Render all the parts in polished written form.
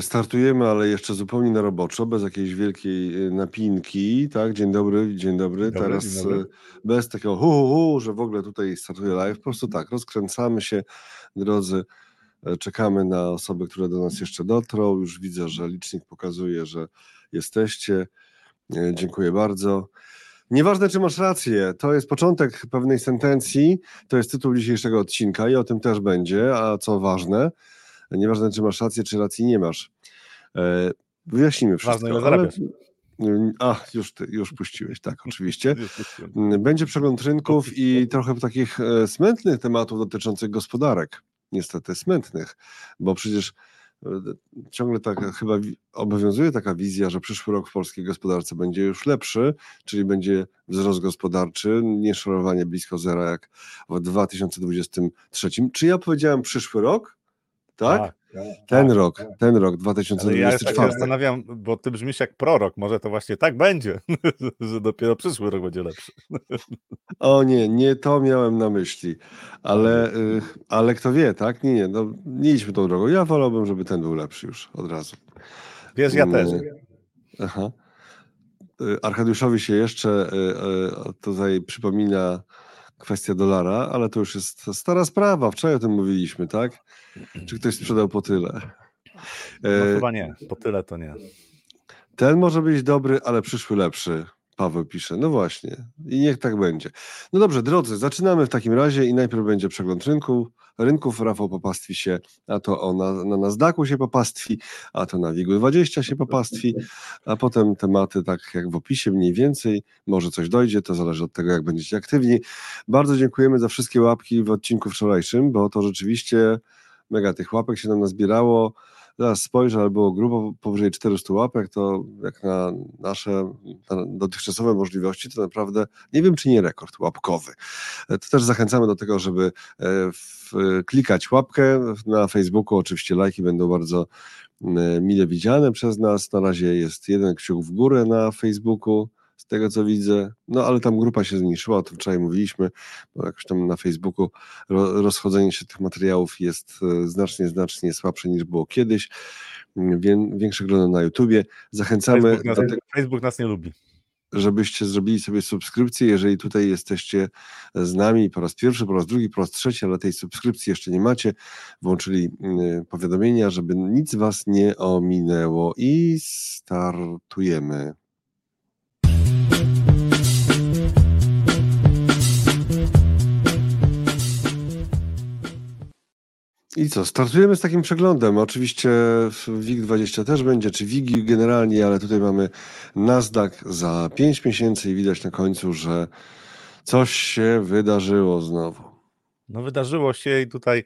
Startujemy, ale jeszcze zupełnie na roboczo, bez jakiejś wielkiej napinki, tak? Dzień dobry. Teraz dzień dobry. Bez takiego że w ogóle tutaj startuje live, po prostu tak, rozkręcamy się, drodzy, czekamy na osoby, które do nas jeszcze dotrą, już widzę, że licznik pokazuje, że jesteście, dziękuję bardzo. Nieważne, czy masz rację, to jest początek pewnej sentencji, to jest tytuł dzisiejszego odcinka i o tym też będzie, a co ważne, nieważne, czy masz rację, czy racji nie masz. Wyjaśnimy wszystko. Ważne, ale... już puściłeś, tak, oczywiście. Będzie przegląd rynków i trochę takich smętnych tematów dotyczących gospodarek. Niestety smętnych, bo przecież ciągle tak chyba obowiązuje taka wizja, że przyszły rok w polskiej gospodarce będzie już lepszy, czyli będzie wzrost gospodarczy, nie szorowanie blisko zera jak w 2023. Czy ja powiedziałem przyszły rok? Tak? Ten rok, 2024. Ale ja się tak zastanawiam, bo ty brzmisz jak prorok, może to właśnie tak będzie, że dopiero przyszły rok będzie lepszy. O nie to miałem na myśli, ale kto wie, tak? Nie, nie idźmy tą drogą. Ja wolałbym, żeby ten był lepszy już od razu. Wiesz, ja też. Aha. Arkadiuszowi się jeszcze tutaj przypomina kwestia dolara, ale to już jest stara sprawa, wczoraj o tym mówiliśmy, tak? Czy ktoś sprzedał po tyle? No chyba nie, po tyle to nie. Ten może być dobry, ale przyszły lepszy, Paweł pisze. No właśnie, i niech tak będzie. No dobrze, drodzy, zaczynamy w takim razie i najpierw będzie przegląd rynków. Rafał popastwi się, a to na Nasdaqu się popastwi, a to na WIG-20 się popastwi, a potem tematy tak jak w opisie mniej więcej, może coś dojdzie, to zależy od tego, jak będziecie aktywni. Bardzo dziękujemy za wszystkie łapki w odcinku wczorajszym, bo to rzeczywiście mega tych łapek się nam nazbierało. Zaraz spojrzę, ale było grubo powyżej 400 łapek, to jak na nasze dotychczasowe możliwości, to naprawdę nie wiem, czy nie rekord łapkowy. To też zachęcamy do tego, żeby klikać łapkę na Facebooku. Oczywiście lajki będą bardzo mile widziane przez nas. Na razie jest jeden kciuk w górę na Facebooku, z tego co widzę, no ale tam grupa się zmniejszyła, o tym wczoraj mówiliśmy, bo jakoś tam na Facebooku rozchodzenie się tych materiałów jest znacznie słabsze niż było kiedyś, większe grono na YouTubie, zachęcamy Facebook nas nie lubi. Żebyście zrobili sobie subskrypcję, jeżeli tutaj jesteście z nami po raz pierwszy, po raz drugi, po raz trzeci, ale tej subskrypcji jeszcze nie macie, włączyli powiadomienia, żeby nic was nie ominęło i startujemy. I co, startujemy z takim przeglądem, oczywiście WIG-20 też będzie, czy WIG generalnie, ale tutaj mamy Nasdaq za 5 miesięcy i widać na końcu, że coś się wydarzyło znowu. No wydarzyło się i tutaj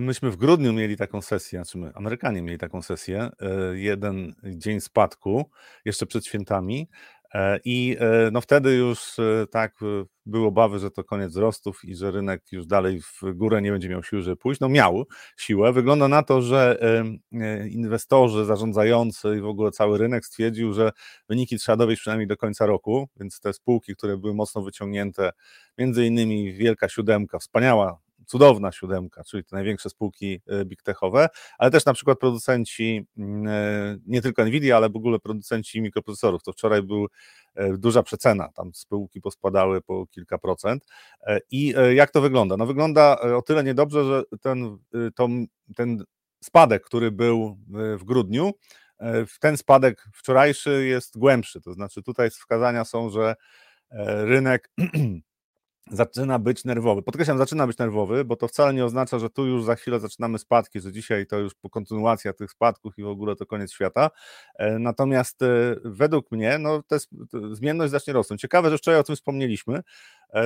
myśmy w grudniu mieli taką sesję, znaczy my, Amerykanie mieli taką sesję, jeden dzień spadku, jeszcze przed świętami i no wtedy już tak były obawy, że to koniec wzrostów i że rynek już dalej w górę nie będzie miał siły, żeby pójść. No miał siłę. Wygląda na to, że inwestorzy zarządzający i w ogóle cały rynek stwierdził, że wyniki trzeba dowieść przynajmniej do końca roku, więc te spółki, które były mocno wyciągnięte, między innymi Wielka Siódemka, wspaniała, cudowna siódemka, czyli te największe spółki big techowe, ale też na przykład producenci, nie tylko Nvidia, ale w ogóle producenci mikroprocesorów. To wczoraj była duża przecena, tam spółki pospadały po kilka procent. I jak to wygląda? No wygląda o tyle niedobrze, że ten spadek, który był w grudniu, ten spadek wczorajszy jest głębszy, to znaczy tutaj wskazania są, że rynek zaczyna być nerwowy. Podkreślam, zaczyna być nerwowy, bo to wcale nie oznacza, że tu już za chwilę zaczynamy spadki, że dzisiaj to już kontynuacja tych spadków i w ogóle to koniec świata. Natomiast według mnie zmienność zacznie rosnąć. Ciekawe, że wczoraj o tym wspomnieliśmy,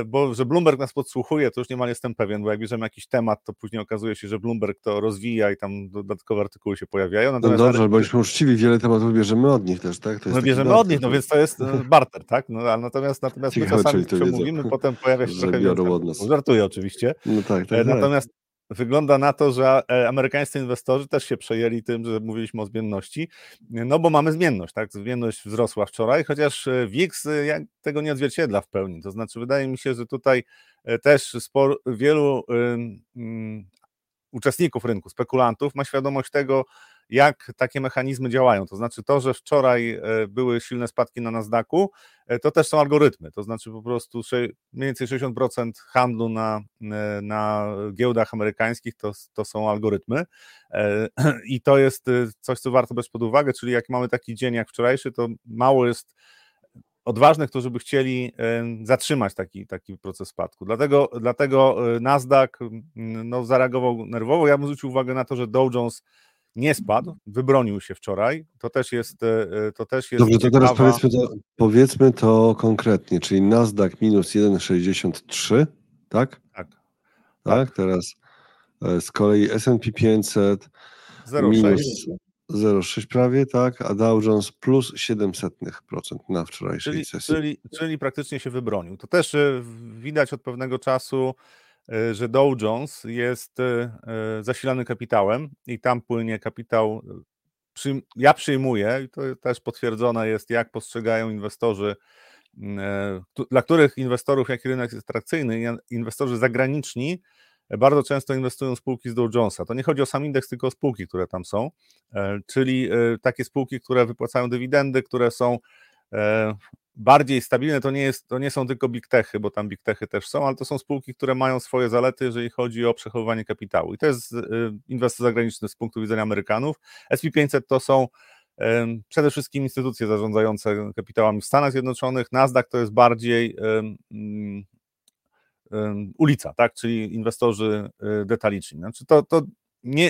bo że Bloomberg nas podsłuchuje, to już niemal jestem pewien, bo jak bierzemy jakiś temat, to później okazuje się, że Bloomberg to rozwija i tam dodatkowe artykuły się pojawiają. Natomiast no dobrze, bośmy uczciwi, wiele tematów bierzemy od nich też, tak? To jest bierzemy od nich, więc to jest barter, tak? Natomiast my czasami to mówimy, potem pojawia się trochę więcej. Żartuję oczywiście. No tak. Natomiast wygląda na to, że amerykańscy inwestorzy też się przejęli tym, że mówiliśmy o zmienności, no bo mamy zmienność, tak? Zmienność wzrosła wczoraj, chociaż VIX tego nie odzwierciedla w pełni, to znaczy wydaje mi się, że tutaj też wielu uczestników rynku, spekulantów ma świadomość tego, jak takie mechanizmy działają. To znaczy to, że wczoraj były silne spadki na Nasdaqu, to też są algorytmy. To znaczy po prostu mniej więcej 60% handlu na giełdach amerykańskich to są algorytmy. I to jest coś, co warto brać pod uwagę, czyli jak mamy taki dzień jak wczorajszy, to mało jest odważnych, którzy by chcieli zatrzymać taki proces spadku. Dlatego Nasdaq zareagował nerwowo. Ja bym zwrócił uwagę na to, że Dow Jones nie spadł, wybronił się wczoraj. To też jest dobrze, to teraz powiedzmy to konkretnie, czyli Nasdaq minus 1,63, tak? Tak, teraz z kolei S&P 500 minus 0,6 prawie, tak, a Dow Jones plus 0,07% na wczorajszej sesji. Czyli praktycznie się wybronił. To też widać od pewnego czasu, że Dow Jones jest zasilany kapitałem i tam płynie kapitał. Ja przyjmuję, i to też potwierdzone jest, jak postrzegają inwestorzy, dla których inwestorów, jaki rynek jest atrakcyjny, inwestorzy zagraniczni bardzo często inwestują w spółki z Dow Jonesa. To nie chodzi o sam indeks, tylko o spółki, które tam są, czyli takie spółki, które wypłacają dywidendy, które są bardziej stabilne. To nie są tylko big techy, bo tam big techy też są, ale to są spółki, które mają swoje zalety, jeżeli chodzi o przechowywanie kapitału. I to jest inwestor zagraniczny z punktu widzenia Amerykanów. S&P 500 to są przede wszystkim instytucje zarządzające kapitałami w Stanach Zjednoczonych. Nasdaq to jest bardziej ulica, tak, czyli inwestorzy detaliczni. Znaczy to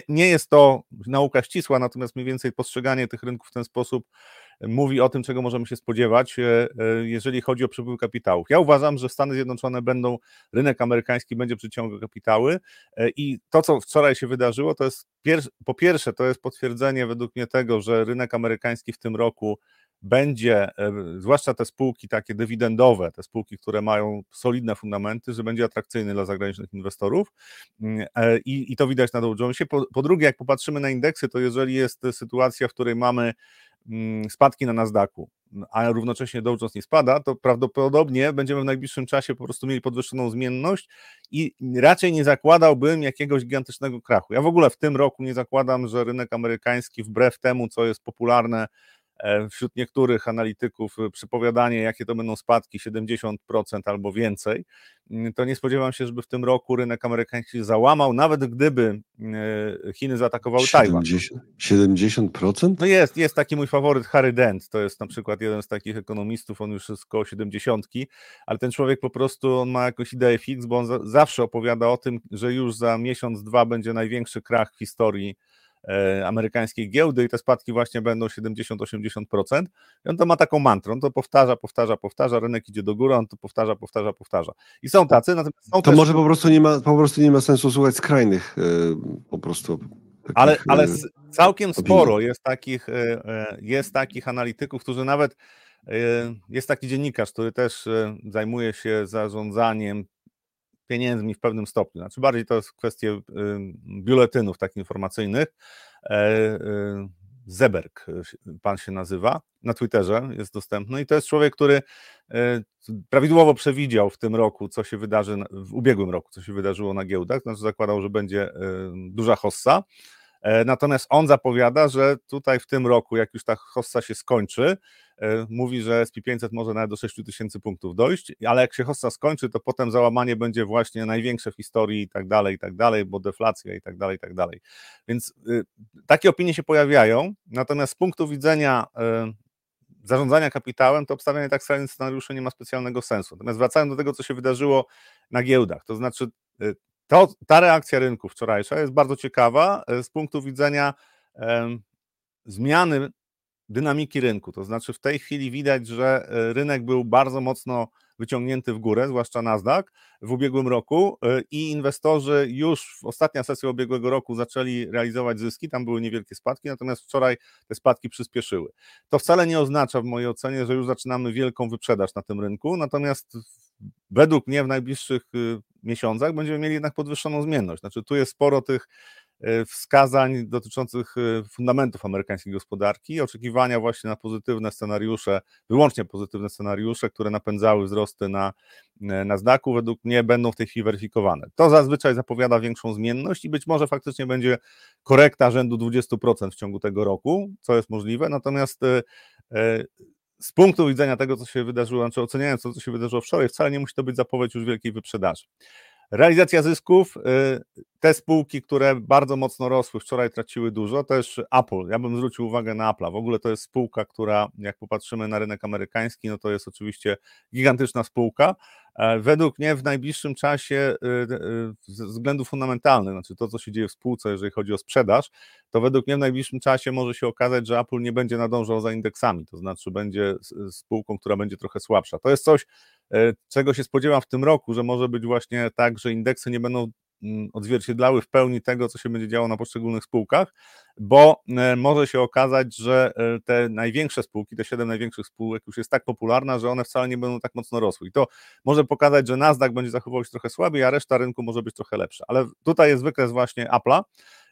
nie jest to nauka ścisła, natomiast mniej więcej postrzeganie tych rynków w ten sposób mówi o tym, czego możemy się spodziewać, jeżeli chodzi o przepływ kapitałów. Ja uważam, że Stany Zjednoczone rynek amerykański będzie przyciągał kapitały i to, co wczoraj się wydarzyło, to jest po pierwsze, to jest potwierdzenie według mnie tego, że rynek amerykański w tym roku będzie, zwłaszcza te spółki takie dywidendowe, te spółki, które mają solidne fundamenty, że będzie atrakcyjny dla zagranicznych inwestorów i to widać na Dow Jonesie. Po drugie, jak popatrzymy na indeksy, to jeżeli jest sytuacja, w której mamy spadki na Nasdaqu, a równocześnie Dow Jones nie spada, to prawdopodobnie będziemy w najbliższym czasie po prostu mieli podwyższoną zmienność i raczej nie zakładałbym jakiegoś gigantycznego krachu. Ja w ogóle w tym roku nie zakładam, że rynek amerykański, wbrew temu, co jest popularne wśród niektórych analityków, przepowiadanie, jakie to będą spadki, 70% albo więcej, to nie spodziewam się, żeby w tym roku rynek amerykański załamał, nawet gdyby Chiny zaatakowały Tajwan. 70%? No jest taki mój faworyt, Harry Dent, to jest na przykład jeden z takich ekonomistów, on już jest koło 70, ale ten człowiek po prostu, on ma jakąś ideę fix, bo on zawsze opowiada o tym, że już za miesiąc, dwa będzie największy krach w historii amerykańskiej giełdy i te spadki właśnie będą 70-80%. I on to ma taką mantrę, on to powtarza, rynek idzie do góry, on to powtarza. I są tacy, natomiast są to też... może po prostu nie ma sensu słuchać skrajnych po prostu... Ale całkiem sporo jest takich analityków, którzy nawet... Jest taki dziennikarz, który też zajmuje się zarządzaniem pieniędzmi w pewnym stopniu, znaczy bardziej to jest kwestie biuletynów takich informacyjnych. Zeberg pan się nazywa, na Twitterze jest dostępny i to jest człowiek, który prawidłowo przewidział w tym roku, co się wydarzy, w ubiegłym roku, co się wydarzyło na giełdach, znaczy zakładał, że będzie duża hossa, natomiast on zapowiada, że tutaj w tym roku, jak już ta hossa się skończy, mówi, że S&P 500 może nawet do 6000 punktów dojść, ale jak się hossa skończy, to potem załamanie będzie właśnie największe w historii i tak dalej, bo deflacja i tak dalej, więc takie opinie się pojawiają, natomiast z punktu widzenia zarządzania kapitałem, to obstawianie tak skrajnych scenariuszy nie ma specjalnego sensu, natomiast wracając do tego, co się wydarzyło na giełdach, to znaczy ta reakcja rynku wczorajsza jest bardzo ciekawa z punktu widzenia zmiany dynamiki rynku, to znaczy w tej chwili widać, że rynek był bardzo mocno wyciągnięty w górę, zwłaszcza Nasdaq w ubiegłym roku i inwestorzy już w ostatnia sesja ubiegłego roku zaczęli realizować zyski, tam były niewielkie spadki, natomiast wczoraj te spadki przyspieszyły. To wcale nie oznacza w mojej ocenie, że już zaczynamy wielką wyprzedaż na tym rynku, natomiast według mnie w najbliższych miesiącach będziemy mieli jednak podwyższoną zmienność, znaczy tu jest sporo tych wskazań dotyczących fundamentów amerykańskiej gospodarki, oczekiwania właśnie na pozytywne scenariusze, wyłącznie pozytywne scenariusze, które napędzały wzrosty na Nasdaqu, według mnie będą w tej chwili weryfikowane. To zazwyczaj zapowiada większą zmienność i być może faktycznie będzie korekta rzędu 20% w ciągu tego roku, co jest możliwe, natomiast z punktu widzenia tego, co się wydarzyło, czy oceniając to, co się wydarzyło wczoraj, wcale nie musi to być zapowiedź już wielkiej wyprzedaży. Realizacja zysków, te spółki, które bardzo mocno rosły, wczoraj traciły dużo, też Apple, ja bym zwrócił uwagę na Apple'a, w ogóle to jest spółka, która jak popatrzymy na rynek amerykański, no to jest oczywiście gigantyczna spółka, według mnie w najbliższym czasie ze względów fundamentalnych, znaczy to co się dzieje w spółce, jeżeli chodzi o sprzedaż, to według mnie w najbliższym czasie może się okazać, że Apple nie będzie nadążał za indeksami, to znaczy będzie spółką, która będzie trochę słabsza. To jest coś, czego się spodziewam w tym roku, że może być właśnie tak, że indeksy nie będą odzwierciedlały w pełni tego, co się będzie działo na poszczególnych spółkach, bo może się okazać, że te największe spółki, te 7 największych spółek już jest tak popularna, że one wcale nie będą tak mocno rosły. I to może pokazać, że Nasdaq będzie zachowywał się trochę słabiej, a reszta rynku może być trochę lepsza. Ale tutaj jest wykres właśnie Apple'a.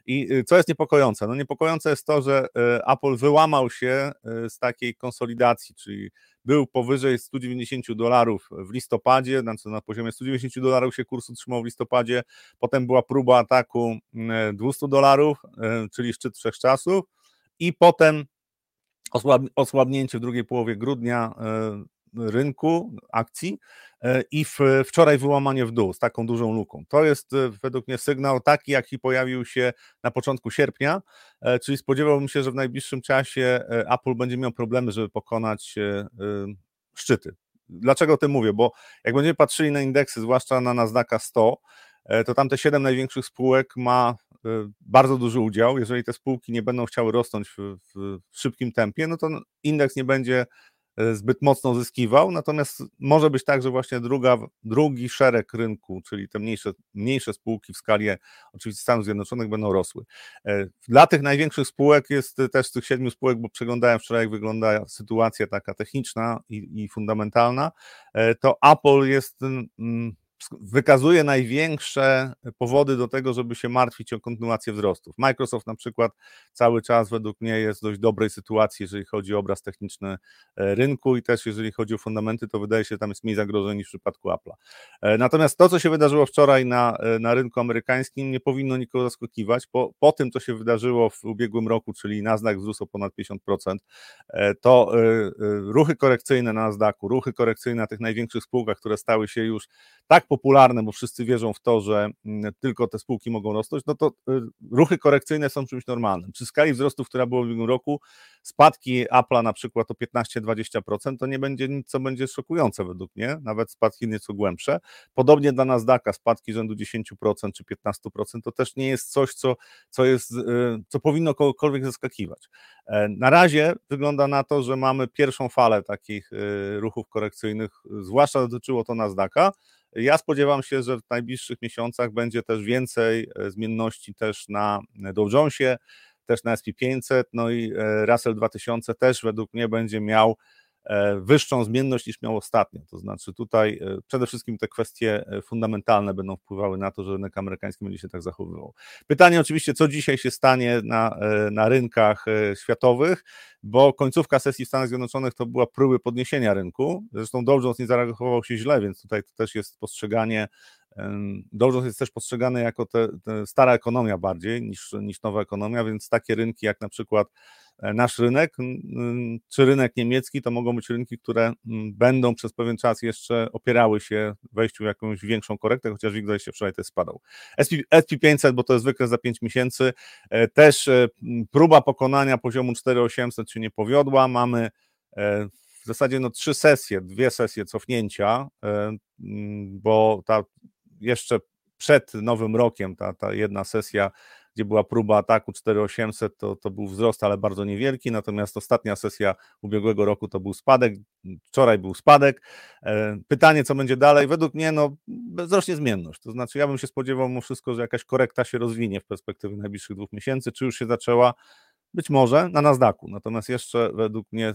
I co jest niepokojące? No niepokojące jest to, że Apple wyłamał się z takiej konsolidacji, czyli był powyżej $190 w listopadzie, znaczy na poziomie $190 się kurs utrzymał w listopadzie, potem była próba ataku $200, czyli szczyt wszechczasów i potem osłabnięcie w drugiej połowie grudnia rynku akcji i wczoraj wyłamanie w dół z taką dużą luką. To jest według mnie sygnał taki, jaki pojawił się na początku sierpnia, czyli spodziewałbym się, że w najbliższym czasie Apple będzie miał problemy, żeby pokonać szczyty. Dlaczego o tym mówię? Bo jak będziemy patrzyli na indeksy, zwłaszcza na Nasdaqa 100, to tam te 7 największych spółek ma bardzo duży udział. Jeżeli te spółki nie będą chciały rosnąć w szybkim tempie, no to indeks nie będzie zbyt mocno zyskiwał, natomiast może być tak, że właśnie drugi szereg rynku, czyli te mniejsze spółki w skali oczywiście Stanów Zjednoczonych będą rosły. Dla tych największych spółek jest też z tych 7 spółek, bo przeglądałem wczoraj, jak wygląda sytuacja taka techniczna i fundamentalna, to Apple wykazuje największe powody do tego, żeby się martwić o kontynuację wzrostów. Microsoft na przykład cały czas według mnie jest w dość dobrej sytuacji, jeżeli chodzi o obraz techniczny rynku i też jeżeli chodzi o fundamenty, to wydaje się, że tam jest mniej zagrożeń niż w przypadku Apple'a. Natomiast to, co się wydarzyło wczoraj na rynku amerykańskim, nie powinno nikogo zaskakiwać. Po tym, co się wydarzyło w ubiegłym roku, czyli Nasdaq wzrósł o ponad 50%, to ruchy korekcyjne na Nasdaqu, ruchy korekcyjne na tych największych spółkach, które stały się już tak popularne, bo wszyscy wierzą w to, że tylko te spółki mogą rosnąć, no to ruchy korekcyjne są czymś normalnym. Przy skali wzrostów, która była w ubiegłym roku, spadki Apple'a na przykład o 15-20%, to nie będzie nic, co będzie szokujące według mnie, nawet spadki nieco głębsze. Podobnie dla Nasdaqa spadki rzędu 10% czy 15% to też nie jest coś, co powinno kogokolwiek zaskakiwać. Na razie wygląda na to, że mamy pierwszą falę takich ruchów korekcyjnych, zwłaszcza dotyczyło to Nasdaqa. Ja spodziewam się, że w najbliższych miesiącach będzie też więcej zmienności też na Dow Jonesie, też na S&P 500, no i Russell 2000 też według mnie będzie miał wyższą zmienność niż miał ostatnio. To znaczy tutaj przede wszystkim te kwestie fundamentalne będą wpływały na to, że rynek amerykański będzie się tak zachowywał. Pytanie oczywiście, co dzisiaj się stanie na rynkach światowych, bo końcówka sesji w Stanach Zjednoczonych to była próby podniesienia rynku. Zresztą Dow Jones nie zareagował się źle, więc tutaj to też jest postrzeganie, Dow Jones jest też postrzegany jako te stara ekonomia bardziej niż nowa ekonomia, więc takie rynki jak na przykład nasz rynek, czy rynek niemiecki, to mogą być rynki, które będą przez pewien czas jeszcze opierały się wejściu w jakąś większą korektę, chociaż WIG-20 wczoraj też spadał. SP500, bo to jest wykres za 5 miesięcy, też próba pokonania poziomu 4800 się nie powiodła, mamy w zasadzie 3 sesje, 2 sesje cofnięcia, bo ta jeszcze przed Nowym Rokiem ta jedna sesja, gdzie była próba ataku 4800, to był wzrost, ale bardzo niewielki, natomiast ostatnia sesja ubiegłego roku to był spadek, wczoraj był spadek. Pytanie, co będzie dalej? Według mnie wzrośnie zmienność, to znaczy ja bym się spodziewał mimo wszystko, że jakaś korekta się rozwinie w perspektywie najbliższych 2 miesięcy, czy już się zaczęła? Być może na Nasdaqu, natomiast jeszcze według mnie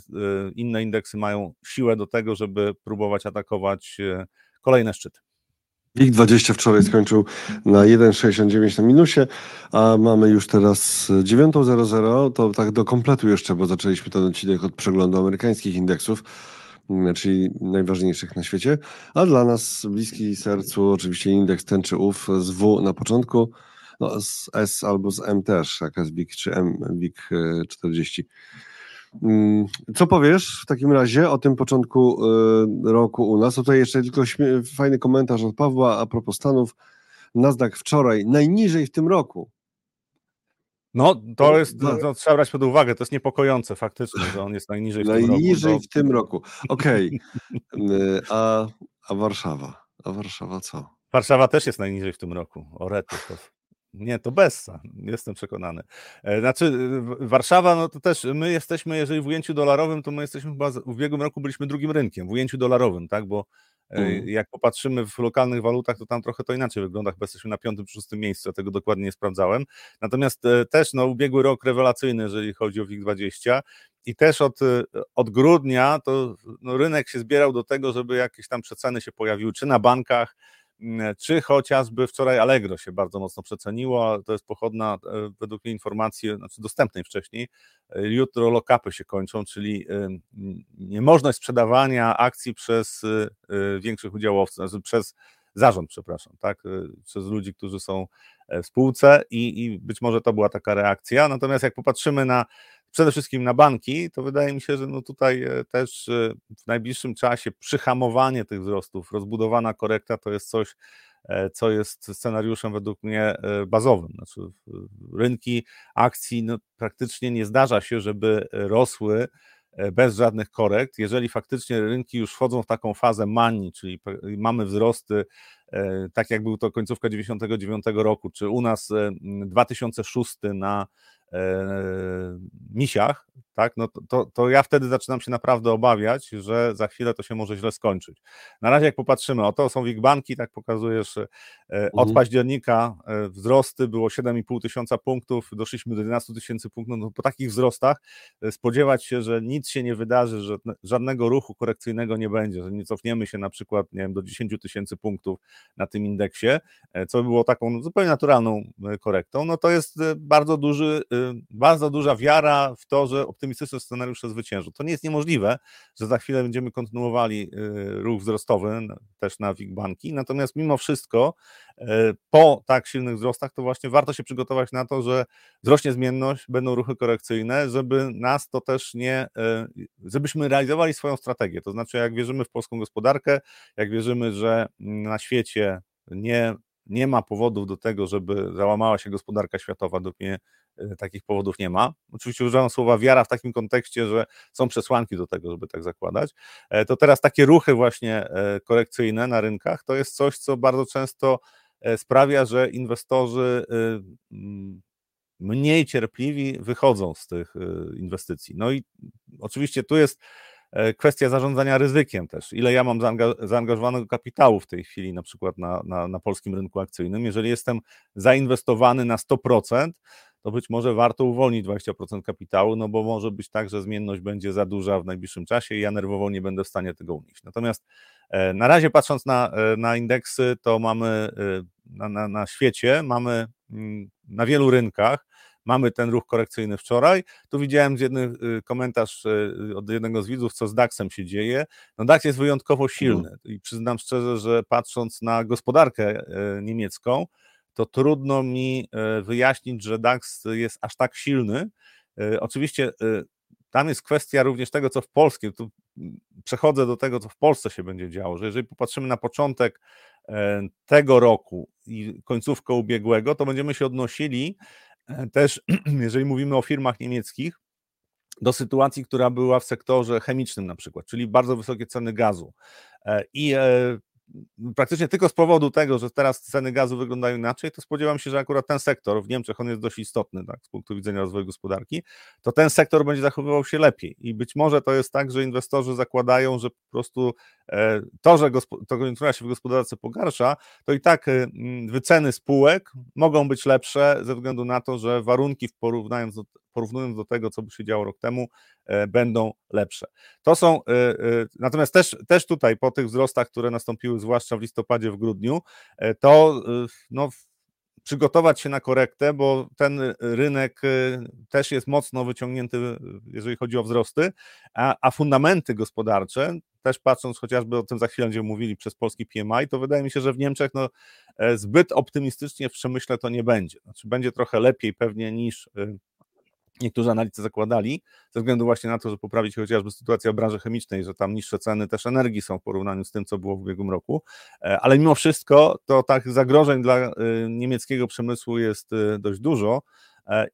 inne indeksy mają siłę do tego, żeby próbować atakować kolejne szczyty. WIG-20 wczoraj skończył na 1,69 na minusie, a mamy już teraz 9.00, to tak do kompletu jeszcze, bo zaczęliśmy ten odcinek od przeglądu amerykańskich indeksów, czyli najważniejszych na świecie, a dla nas bliski sercu oczywiście indeks ten czy ów z W na początku, no z S albo z M też, jak jest WIG czy M, WIG-40. Co powiesz w takim razie o tym początku roku u nas? Tutaj jeszcze tylko fajny komentarz od Pawła a propos Stanów. Nasdaq wczoraj najniżej w tym roku. No to jest, no, trzeba brać pod uwagę, to jest niepokojące faktycznie, że on jest najniżej w tym roku. Najniżej w tym roku, okej. Okay. A Warszawa? A Warszawa co? Warszawa też jest najniżej w tym roku, o rety to. Nie, to Bessa, jestem przekonany. Znaczy Warszawa, no to też my jesteśmy, jeżeli w ujęciu dolarowym, to my jesteśmy chyba, w ubiegłym roku byliśmy drugim rynkiem, w ujęciu dolarowym, tak, bo jak popatrzymy w lokalnych walutach, to tam trochę to inaczej wygląda, chyba jesteśmy na 5., 6. miejscu, ja tego dokładnie nie sprawdzałem. Natomiast też no ubiegły rok rewelacyjny, jeżeli chodzi o WIG-20 i też od grudnia to no, rynek się zbierał do tego, żeby jakieś tam przeceny się pojawiły, czy na bankach, czy chociażby wczoraj Allegro się bardzo mocno przeceniło, a to jest pochodna według mnie informacji, znaczy dostępnej wcześniej, jutro lock-upy się kończą, czyli niemożność sprzedawania akcji przez większych udziałowców, znaczy przez zarząd, przepraszam, tak, przez ludzi, którzy są w spółce i być może to była taka reakcja, natomiast jak popatrzymy na przede wszystkim na banki, to wydaje mi się, że no tutaj też w najbliższym czasie przyhamowanie tych wzrostów, rozbudowana korekta to jest coś, co jest scenariuszem według mnie bazowym. Znaczy rynki akcji no praktycznie nie zdarza się, żeby rosły bez żadnych korekt. Jeżeli faktycznie rynki już wchodzą w taką fazę manii, czyli mamy wzrosty, tak jak był to końcówka 1999 roku, czy u nas 2006 na misiach, tak, no to ja wtedy zaczynam się naprawdę obawiać, że za chwilę to się może źle skończyć. Na razie jak popatrzymy, to są WIG-banki, tak pokazujesz, od października wzrosty było 7,5 tysiąca punktów, doszliśmy do 11 tysięcy punktów, no po takich wzrostach spodziewać się, że nic się nie wydarzy, że żadnego ruchu korekcyjnego nie będzie, że nie cofniemy się na przykład, nie wiem, do 10 tysięcy punktów na tym indeksie, co było taką zupełnie naturalną korektą, no to jest bardzo duża wiara w to, że optymistyczny scenariusz się zwycięży. To nie jest niemożliwe, że za chwilę będziemy kontynuowali ruch wzrostowy też na WIG-banki, natomiast mimo wszystko po tak silnych wzrostach to właśnie warto się przygotować na to, że wzrośnie zmienność, będą ruchy korekcyjne, żeby nas to też nie, żebyśmy realizowali swoją strategię, to znaczy jak wierzymy w polską gospodarkę, jak wierzymy, że na świecie nie ma powodów do tego, żeby załamała się gospodarka światowa, dopóki takich powodów nie ma. Oczywiście używam słowa wiara w takim kontekście, że są przesłanki do tego, żeby tak zakładać. To teraz takie ruchy właśnie korekcyjne na rynkach to jest coś, co bardzo często sprawia, że inwestorzy mniej cierpliwi wychodzą z tych inwestycji. No i oczywiście tu jest kwestia zarządzania ryzykiem też. Ile ja mam zaangażowanego kapitału w tej chwili na przykład na polskim rynku akcyjnym. Jeżeli jestem zainwestowany na 100%, to być może warto uwolnić 20% kapitału, no bo może być tak, że zmienność będzie za duża w najbliższym czasie i ja nerwowo nie będę w stanie tego unieść. Natomiast na razie patrząc na indeksy, to mamy na świecie, mamy na wielu rynkach, mamy ten ruch korekcyjny wczoraj. Tu widziałem komentarz od jednego z widzów, co z DAX-em się dzieje. No DAX jest wyjątkowo silny i przyznam szczerze, że patrząc na gospodarkę niemiecką, to trudno mi wyjaśnić, że DAX jest aż tak silny. Oczywiście tam jest kwestia również tego, co w Polsce, tu przechodzę do tego, co w Polsce się będzie działo, że jeżeli popatrzymy na początek tego roku i końcówkę ubiegłego, to będziemy się odnosili też, jeżeli mówimy o firmach niemieckich, do sytuacji, która była w sektorze chemicznym na przykład, czyli bardzo wysokie ceny gazu i praktycznie tylko z powodu tego, że teraz ceny gazu wyglądają inaczej, to spodziewam się, że akurat ten sektor w Niemczech, on jest dość istotny tak, z punktu widzenia rozwoju gospodarki, to ten sektor będzie zachowywał się lepiej i być może to jest tak, że inwestorzy zakładają, że po prostu to, że koniunktura się w gospodarce pogarsza, to i tak wyceny spółek mogą być lepsze ze względu na to, że warunki w porównaniu porównując do tego, co by się działo rok temu, będą lepsze. To są, natomiast też tutaj po tych wzrostach, które nastąpiły zwłaszcza w listopadzie, w grudniu, to no, przygotować się na korektę, bo ten rynek też jest mocno wyciągnięty, jeżeli chodzi o wzrosty, a fundamenty gospodarcze, też patrząc chociażby o tym za chwilę, będziemy mówili przez polski PMI, to wydaje mi się, że w Niemczech no, zbyt optymistycznie w przemyśle to nie będzie. Znaczy, będzie trochę lepiej pewnie niż niektórzy analitycy zakładali, ze względu właśnie na to, że poprawi się chociażby sytuacja w branży chemicznej, że tam niższe ceny też energii są w porównaniu z tym, co było w ubiegłym roku, ale mimo wszystko to tak zagrożeń dla niemieckiego przemysłu jest dość dużo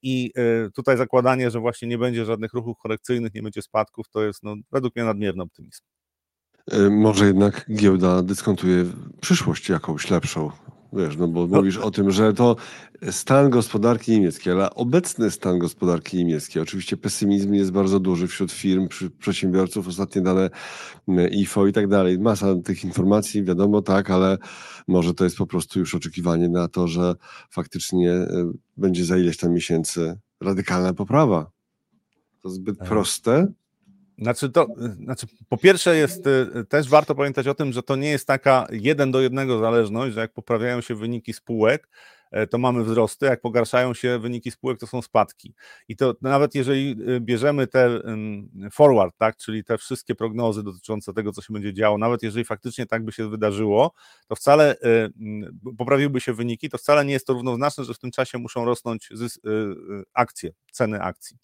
i tutaj zakładanie, że właśnie nie będzie żadnych ruchów korekcyjnych, nie będzie spadków, to jest no, według mnie nadmierny optymizm. Może jednak giełda dyskontuje przyszłość jakąś lepszą. Wiesz, no bo mówisz o tym, że to stan gospodarki niemieckiej, ale obecny stan gospodarki niemieckiej. Oczywiście pesymizm jest bardzo duży wśród firm, przedsiębiorców, ostatnie dane IFO i tak dalej. Masa tych informacji, wiadomo, tak, ale może to jest po prostu już oczekiwanie na to, że faktycznie będzie za ileś tam miesięcy radykalna poprawa. To zbyt proste. Znaczy, po pierwsze jest też warto pamiętać o tym, że to nie jest taka 1:1 zależność, że jak poprawiają się wyniki spółek, to mamy wzrosty, jak pogarszają się wyniki spółek, to są spadki. I to nawet jeżeli bierzemy te forward, tak, czyli te wszystkie prognozy dotyczące tego, co się będzie działo, nawet jeżeli faktycznie tak by się wydarzyło, to wcale poprawiłyby się wyniki, to wcale nie jest to równoznaczne, że w tym czasie muszą rosnąć akcje, ceny akcji.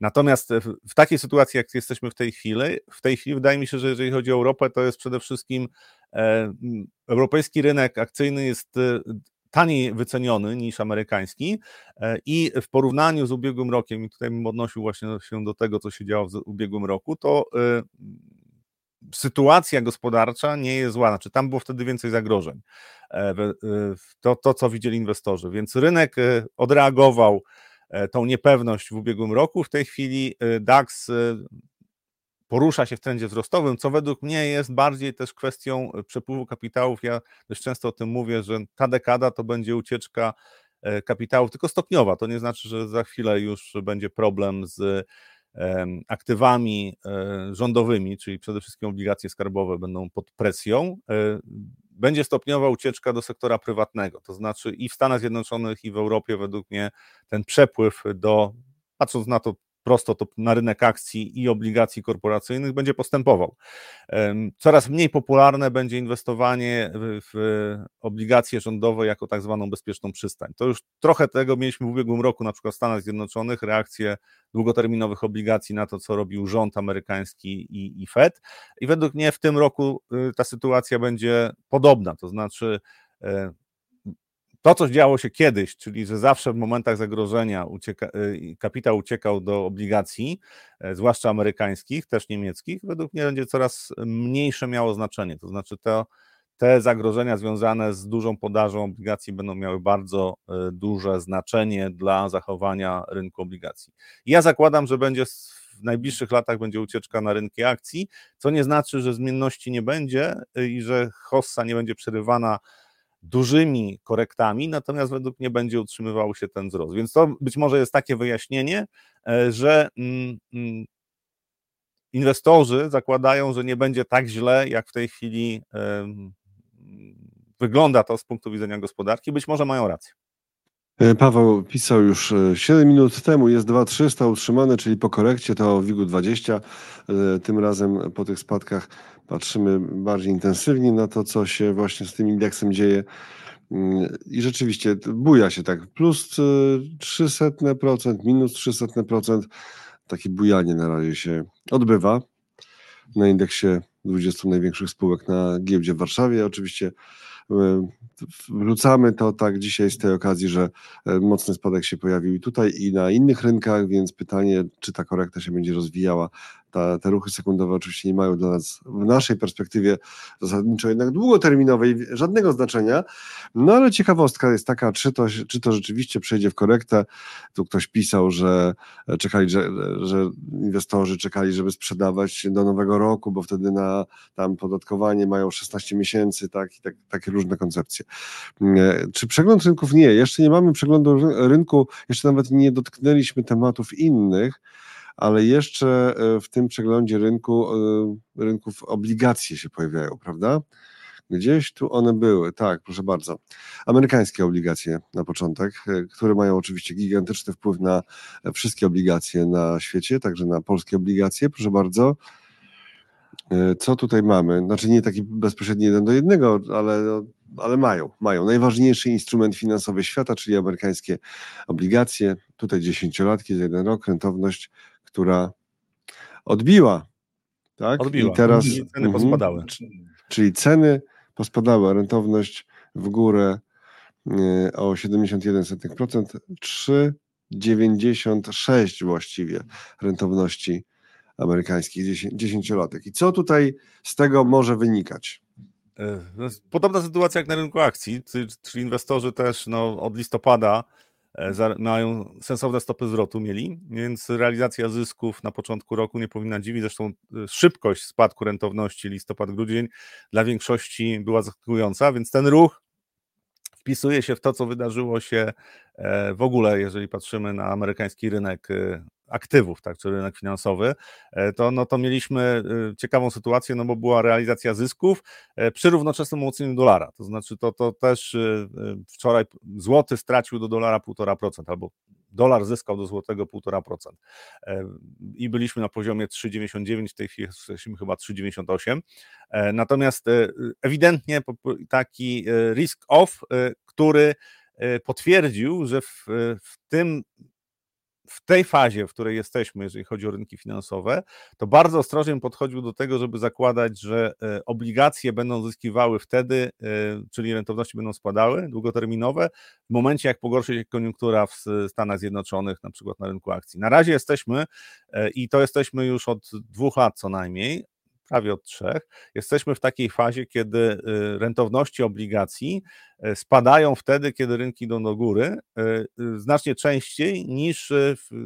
Natomiast w takiej sytuacji, jak jesteśmy w tej chwili wydaje mi się, że jeżeli chodzi o Europę, to jest przede wszystkim europejski rynek akcyjny jest taniej wyceniony niż amerykański i w porównaniu z ubiegłym rokiem, i tutaj bym odnosił właśnie się do tego, co się działo w ubiegłym roku, to sytuacja gospodarcza nie jest zła, znaczy tam było wtedy więcej zagrożeń, to co widzieli inwestorzy, więc rynek odreagował tą niepewność w ubiegłym roku, w tej chwili DAX porusza się w trendzie wzrostowym, co według mnie jest bardziej też kwestią przepływu kapitałów. Ja dość często o tym mówię, że ta dekada to będzie ucieczka kapitałów, tylko stopniowa. To nie znaczy, że za chwilę już będzie problem z aktywami rządowymi, czyli przede wszystkim obligacje skarbowe będą pod presją. Będzie stopniowa ucieczka do sektora prywatnego, to znaczy i w Stanach Zjednoczonych, i w Europie według mnie ten przepływ do, patrząc na to, prosto to na rynek akcji i obligacji korporacyjnych będzie postępował. Coraz mniej popularne będzie inwestowanie w obligacje rządowe jako tak zwaną bezpieczną przystań. To już trochę tego mieliśmy w ubiegłym roku, na przykład w Stanach Zjednoczonych, reakcje długoterminowych obligacji na to, co robił rząd amerykański i Fed. I według mnie w tym roku ta sytuacja będzie podobna, to znaczy to, co działo się kiedyś, czyli że zawsze w momentach zagrożenia kapitał uciekał do obligacji, zwłaszcza amerykańskich, też niemieckich, według mnie będzie coraz mniejsze miało znaczenie. To znaczy te zagrożenia związane z dużą podażą obligacji będą miały bardzo duże znaczenie dla zachowania rynku obligacji. Ja zakładam, że będzie w najbliższych latach będzie ucieczka na rynki akcji, co nie znaczy, że zmienności nie będzie i że hossa nie będzie przerywana dużymi korektami, natomiast według mnie będzie utrzymywał się ten wzrost. Więc to być może jest takie wyjaśnienie, że inwestorzy zakładają, że nie będzie tak źle, jak w tej chwili wygląda to z punktu widzenia gospodarki. Być może mają rację. Paweł pisał już 7 minut temu, jest 2300 utrzymane, czyli po korekcie, to o WIG-20. Tym razem po tych spadkach patrzymy bardziej intensywnie na to, co się właśnie z tym indeksem dzieje i rzeczywiście buja się tak, plus 0,03%, minus 0,03%, takie bujanie na razie się odbywa na indeksie 20 największych spółek na giełdzie w Warszawie. Oczywiście wrzucamy to tak dzisiaj z tej okazji, że mocny spadek się pojawił i tutaj, i na innych rynkach, więc pytanie, czy ta korekta się będzie rozwijała Te ruchy sekundowe oczywiście nie mają dla nas w naszej perspektywie zasadniczo jednak długoterminowej żadnego znaczenia, no ale ciekawostka jest taka, czy to rzeczywiście przejdzie w korektę. Tu ktoś pisał, że czekali, że inwestorzy czekali, żeby sprzedawać do nowego roku, bo wtedy na tam podatkowanie mają 16 miesięcy, tak, i tak, takie różne koncepcje. Czy przegląd rynków? Nie, jeszcze nie mamy przeglądu rynku, jeszcze nawet nie dotknęliśmy tematów innych, ale jeszcze w tym przeglądzie rynków obligacje się pojawiają, prawda? Gdzieś tu one były, tak, proszę bardzo. Amerykańskie obligacje na początek, które mają oczywiście gigantyczny wpływ na wszystkie obligacje na świecie, także na polskie obligacje, proszę bardzo. Co tutaj mamy? Znaczy nie taki bezpośredni 1:1, ale mają. Najważniejszy instrument finansowy świata, czyli amerykańskie obligacje. Tutaj 10-latki za 1 rok, rentowność, która odbiła. Tak? Odbiła. I teraz ceny pospadały. Czyli ceny pospadały, rentowność w górę o 71%, 3,96 właściwie rentowności amerykańskich 10-latek. I co tutaj z tego może wynikać? Podobna sytuacja jak na rynku akcji, czyli inwestorzy też od listopada mają sensowne stopy zwrotu mieli, więc realizacja zysków na początku roku nie powinna dziwić, zresztą szybkość spadku rentowności listopad-grudzień dla większości była zaskakująca, więc ten ruch wpisuje się w to, co wydarzyło się w ogóle, jeżeli patrzymy na amerykański rynek aktywów, tak, czy rynek finansowy, to mieliśmy ciekawą sytuację, bo była realizacja zysków przy równoczesnym umocnieniu dolara, to znaczy to też wczoraj złoty stracił do dolara 1,5%, albo dolar zyskał do złotego 1,5% i byliśmy na poziomie 3,99, w tej chwili jesteśmy chyba 3,98, natomiast ewidentnie taki risk off, który potwierdził, że w tej fazie, w której jesteśmy, jeżeli chodzi o rynki finansowe, to bardzo ostrożnie podchodził do tego, żeby zakładać, że obligacje będą zyskiwały wtedy, czyli rentowności będą spadały, długoterminowe, w momencie jak pogorszy się koniunktura w Stanach Zjednoczonych, na przykład na rynku akcji. Na razie jesteśmy, i to jesteśmy już od 2 lat co najmniej, prawie od 3, jesteśmy w takiej fazie, kiedy rentowności obligacji spadają wtedy, kiedy rynki idą do góry, znacznie częściej niż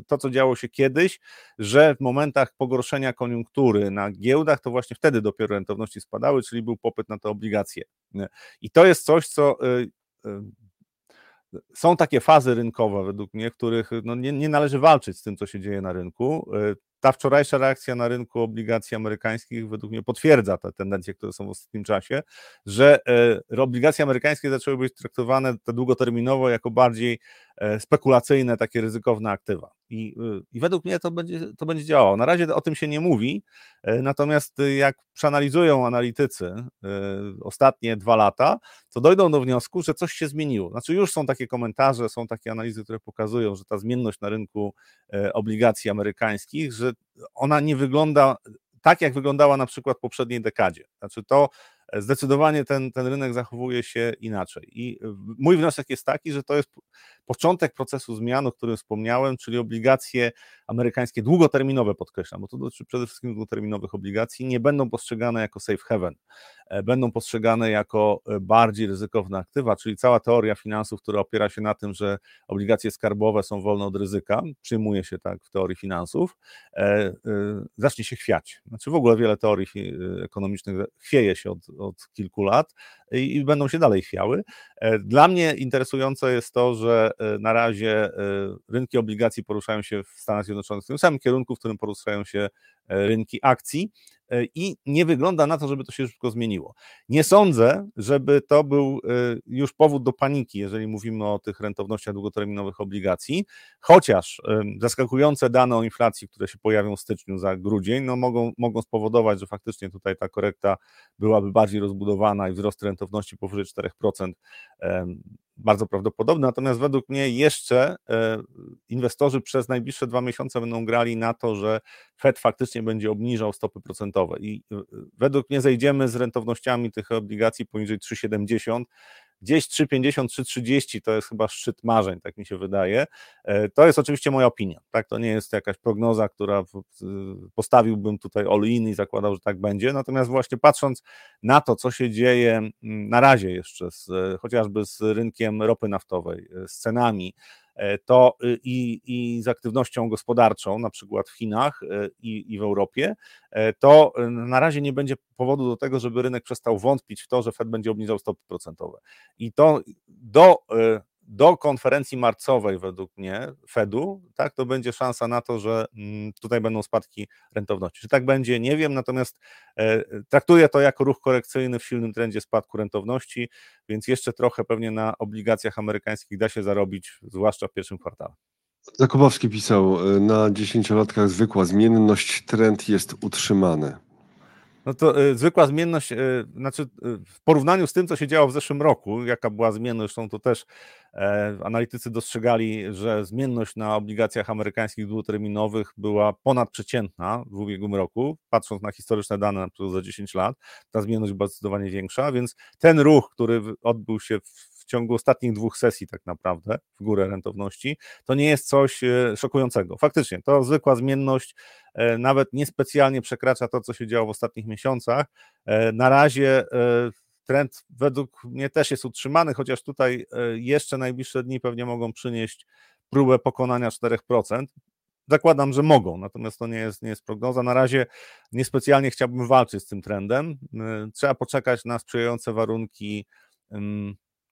to, co działo się kiedyś, że w momentach pogorszenia koniunktury na giełdach, to właśnie wtedy dopiero rentowności spadały, czyli był popyt na te obligacje. I to jest coś, co... Są takie fazy rynkowe według mnie, w których nie należy walczyć z tym, co się dzieje na rynku. Ta wczorajsza reakcja na rynku obligacji amerykańskich według mnie potwierdza te tendencje, które są w ostatnim czasie, że obligacje amerykańskie zaczęły być traktowane długoterminowo jako bardziej spekulacyjne, takie ryzykowne aktywa. I według mnie to będzie działało. Na razie o tym się nie mówi, natomiast jak przeanalizują analitycy ostatnie 2 lata, to dojdą do wniosku, że coś się zmieniło. Znaczy już są takie komentarze, są takie analizy, które pokazują, że ta zmienność na rynku obligacji amerykańskich, że ona nie wygląda tak, jak wyglądała na przykład w poprzedniej dekadzie. Znaczy to zdecydowanie ten rynek zachowuje się inaczej. I mój wniosek jest taki, że to jest początek procesu zmian, o którym wspomniałem, czyli obligacje amerykańskie długoterminowe, podkreślam, bo to dotyczy przede wszystkim długoterminowych obligacji, nie będą postrzegane jako safe haven, będą postrzegane jako bardziej ryzykowne aktywa, czyli cała teoria finansów, która opiera się na tym, że obligacje skarbowe są wolne od ryzyka, przyjmuje się tak w teorii finansów, zacznie się chwiać. Znaczy w ogóle wiele teorii ekonomicznych chwieje się od kilku lat i będą się dalej chwiały. Dla mnie interesujące jest to, że na razie rynki obligacji poruszają się w Stanach Zjednoczonych w tym samym kierunku, w którym poruszają się rynki akcji i nie wygląda na to, żeby to się szybko zmieniło. Nie sądzę, żeby to był już powód do paniki, jeżeli mówimy o tych rentownościach długoterminowych obligacji, chociaż zaskakujące dane o inflacji, które się pojawią w styczniu za grudzień, mogą spowodować, że faktycznie tutaj ta korekta byłaby bardziej rozbudowana i wzrost rentowności powyżej 4% bardzo prawdopodobny, natomiast według mnie jeszcze inwestorzy przez najbliższe 2 miesiące będą grali na to, że Fed faktycznie będzie obniżał stopy procentowe i według mnie zejdziemy z rentownościami tych obligacji poniżej 3,70 gdzieś 3,50, 3,30 to jest chyba szczyt marzeń, tak mi się wydaje. To jest oczywiście moja opinia, tak? To nie jest jakaś prognoza, która postawiłbym tutaj all-in i zakładał, że tak będzie, natomiast właśnie patrząc na to, co się dzieje na razie jeszcze, chociażby z rynkiem ropy naftowej, z cenami, to i z aktywnością gospodarczą, na przykład w Chinach i w Europie, to na razie nie będzie powodu do tego, żeby rynek przestał wątpić w to, że Fed będzie obniżał stopy procentowe. I to do konferencji marcowej według mnie Fedu, tak, to będzie szansa na to, że tutaj będą spadki rentowności. Czy tak będzie, nie wiem, natomiast traktuję to jako ruch korekcyjny w silnym trendzie spadku rentowności, więc jeszcze trochę pewnie na obligacjach amerykańskich da się zarobić, zwłaszcza w pierwszym kwartale. Zakubowski pisał, na 10-latkach zwykła zmienność, trend jest utrzymany. No to zwykła zmienność, znaczy w porównaniu z tym, co się działo w zeszłym roku, jaka była zmienność, zresztą to też analitycy dostrzegali, że zmienność na obligacjach amerykańskich długoterminowych była ponadprzeciętna w ubiegłym roku, patrząc na historyczne dane, na przykład za 10 lat, ta zmienność była zdecydowanie większa, więc ten ruch, który odbył się w ciągu ostatnich 2 sesji tak naprawdę w górę rentowności, to nie jest coś szokującego. Faktycznie, to zwykła zmienność nawet niespecjalnie przekracza to, co się działo w ostatnich miesiącach. Na razie trend według mnie też jest utrzymany, chociaż tutaj jeszcze najbliższe dni pewnie mogą przynieść próbę pokonania 4%. Zakładam, że mogą, natomiast to nie jest prognoza. Na razie niespecjalnie chciałbym walczyć z tym trendem. Trzeba poczekać na sprzyjające warunki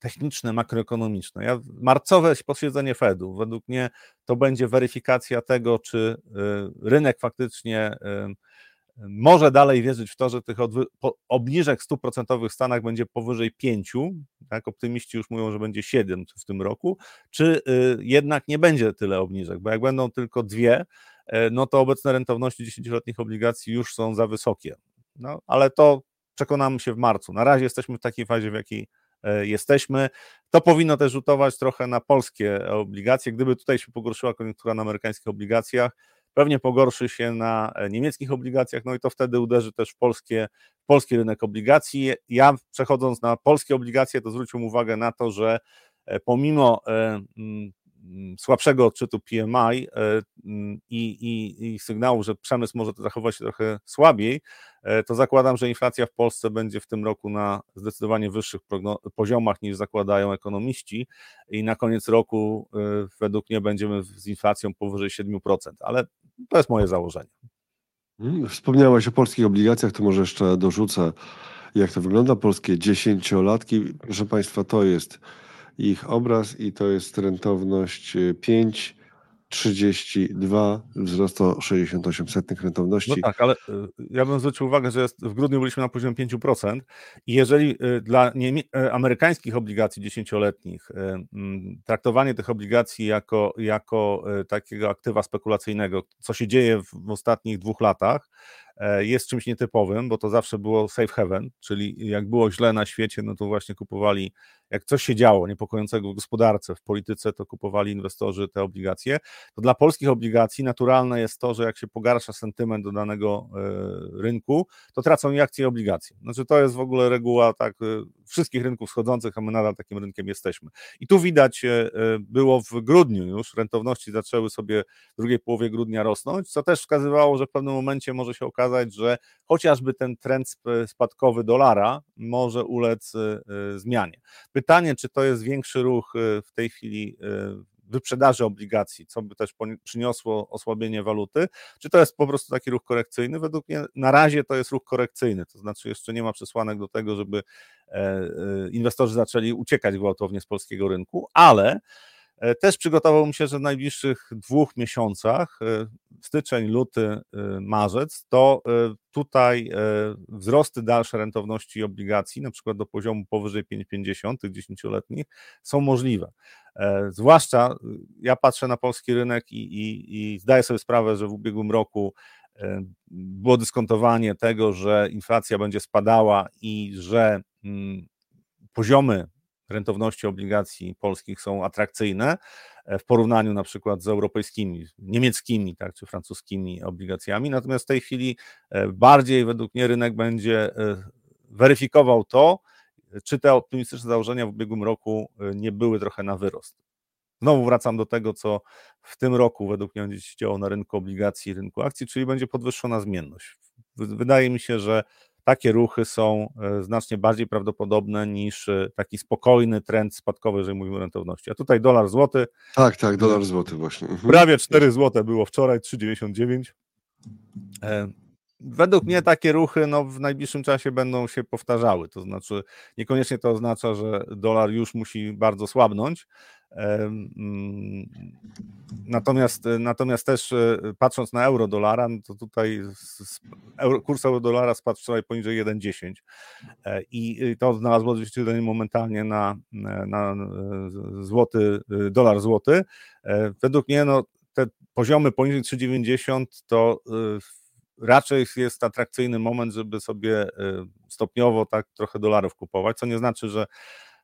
techniczne, makroekonomiczne. Marcowe posiedzenie Fedu, według mnie to będzie weryfikacja tego, czy rynek faktycznie może dalej wierzyć w to, że tych obniżek 100% w Stanach będzie powyżej 5, tak? Optymiści już mówią, że będzie 7 w tym roku, czy jednak nie będzie tyle obniżek, bo jak będą tylko 2, no to obecne rentowności 10-letnich obligacji już są za wysokie. No, ale to przekonamy się w marcu. Na razie jesteśmy w takiej fazie, w jakiej jesteśmy. To powinno też rzutować trochę na polskie obligacje. Gdyby tutaj się pogorszyła koniunktura na amerykańskich obligacjach, pewnie pogorszy się na niemieckich obligacjach, no i to wtedy uderzy też w polski rynek obligacji. Ja przechodząc na polskie obligacje, to zwróciłem uwagę na to, że pomimo słabszego odczytu PMI i sygnału, że przemysł może zachować się trochę słabiej, to zakładam, że inflacja w Polsce będzie w tym roku na zdecydowanie wyższych poziomach niż zakładają ekonomiści i na koniec roku według mnie będziemy z inflacją powyżej 7%, ale to jest moje założenie. Wspomniałeś o polskich obligacjach, to może jeszcze dorzucę, jak to wygląda. Polskie 10-latki, proszę Państwa, to jest ich obraz i to jest rentowność 5,32, wzrost o 0,68 rentowności. No tak, ale ja bym zwrócił uwagę, że w grudniu byliśmy na poziomie 5% i jeżeli dla amerykańskich obligacji 10-letnich traktowanie tych obligacji jako takiego aktywa spekulacyjnego, co się dzieje w ostatnich 2 latach, jest czymś nietypowym, bo to zawsze było safe haven, czyli jak było źle na świecie, no to właśnie kupowali, jak coś się działo niepokojącego w gospodarce, w polityce, to kupowali inwestorzy te obligacje, to dla polskich obligacji naturalne jest to, że jak się pogarsza sentyment do danego rynku, to tracą i akcje, i obligacje. Znaczy to jest w ogóle reguła tak wszystkich rynków wschodzących, a my nadal takim rynkiem jesteśmy. I tu widać było w grudniu już, rentowności zaczęły sobie w drugiej połowie grudnia rosnąć, co też wskazywało, że w pewnym momencie może się okazać, że chociażby ten trend spadkowy dolara może ulec zmianie. Pytanie, czy to jest większy ruch w tej chwili wyprzedaży obligacji, co by też przyniosło osłabienie waluty, czy to jest po prostu taki ruch korekcyjny? Według mnie na razie to jest ruch korekcyjny, to znaczy jeszcze nie ma przesłanek do tego, żeby inwestorzy zaczęli uciekać gwałtownie z polskiego rynku, ale też przygotowałbym się, że w najbliższych 2 miesiącach, styczeń, luty, marzec, to tutaj wzrosty dalsze rentowności obligacji, na przykład do poziomu powyżej 5,50, tych 10-letnich, są możliwe. Zwłaszcza ja patrzę na polski rynek i zdaję sobie sprawę, że w ubiegłym roku było dyskontowanie tego, że inflacja będzie spadała i że poziomy rentowności obligacji polskich są atrakcyjne w porównaniu na przykład z europejskimi, niemieckimi, tak, czy francuskimi obligacjami. Natomiast w tej chwili bardziej według mnie rynek będzie weryfikował to, czy te optymistyczne założenia w ubiegłym roku nie były trochę na wyrost. Znowu wracam do tego, co w tym roku według mnie będzie się działo na rynku obligacji i rynku akcji, czyli będzie podwyższona zmienność. Wydaje mi się, że takie ruchy są znacznie bardziej prawdopodobne niż taki spokojny trend spadkowy, jeżeli mówimy o rentowności. A tutaj dolar złoty. Tak, dolar złoty właśnie. Prawie 4 złote było wczoraj, 3,99. Według mnie takie ruchy w najbliższym czasie będą się powtarzały, to znaczy niekoniecznie to oznacza, że dolar już musi bardzo słabnąć, natomiast też patrząc na euro-dolara, to tutaj kurs euro-dolara spadł wczoraj poniżej 1,10 i to znalazło odzwierciedlenie momentalnie na dolar złoty. Według mnie te poziomy poniżej 3,90 to raczej jest atrakcyjny moment, żeby sobie stopniowo tak trochę dolarów kupować, co nie znaczy, że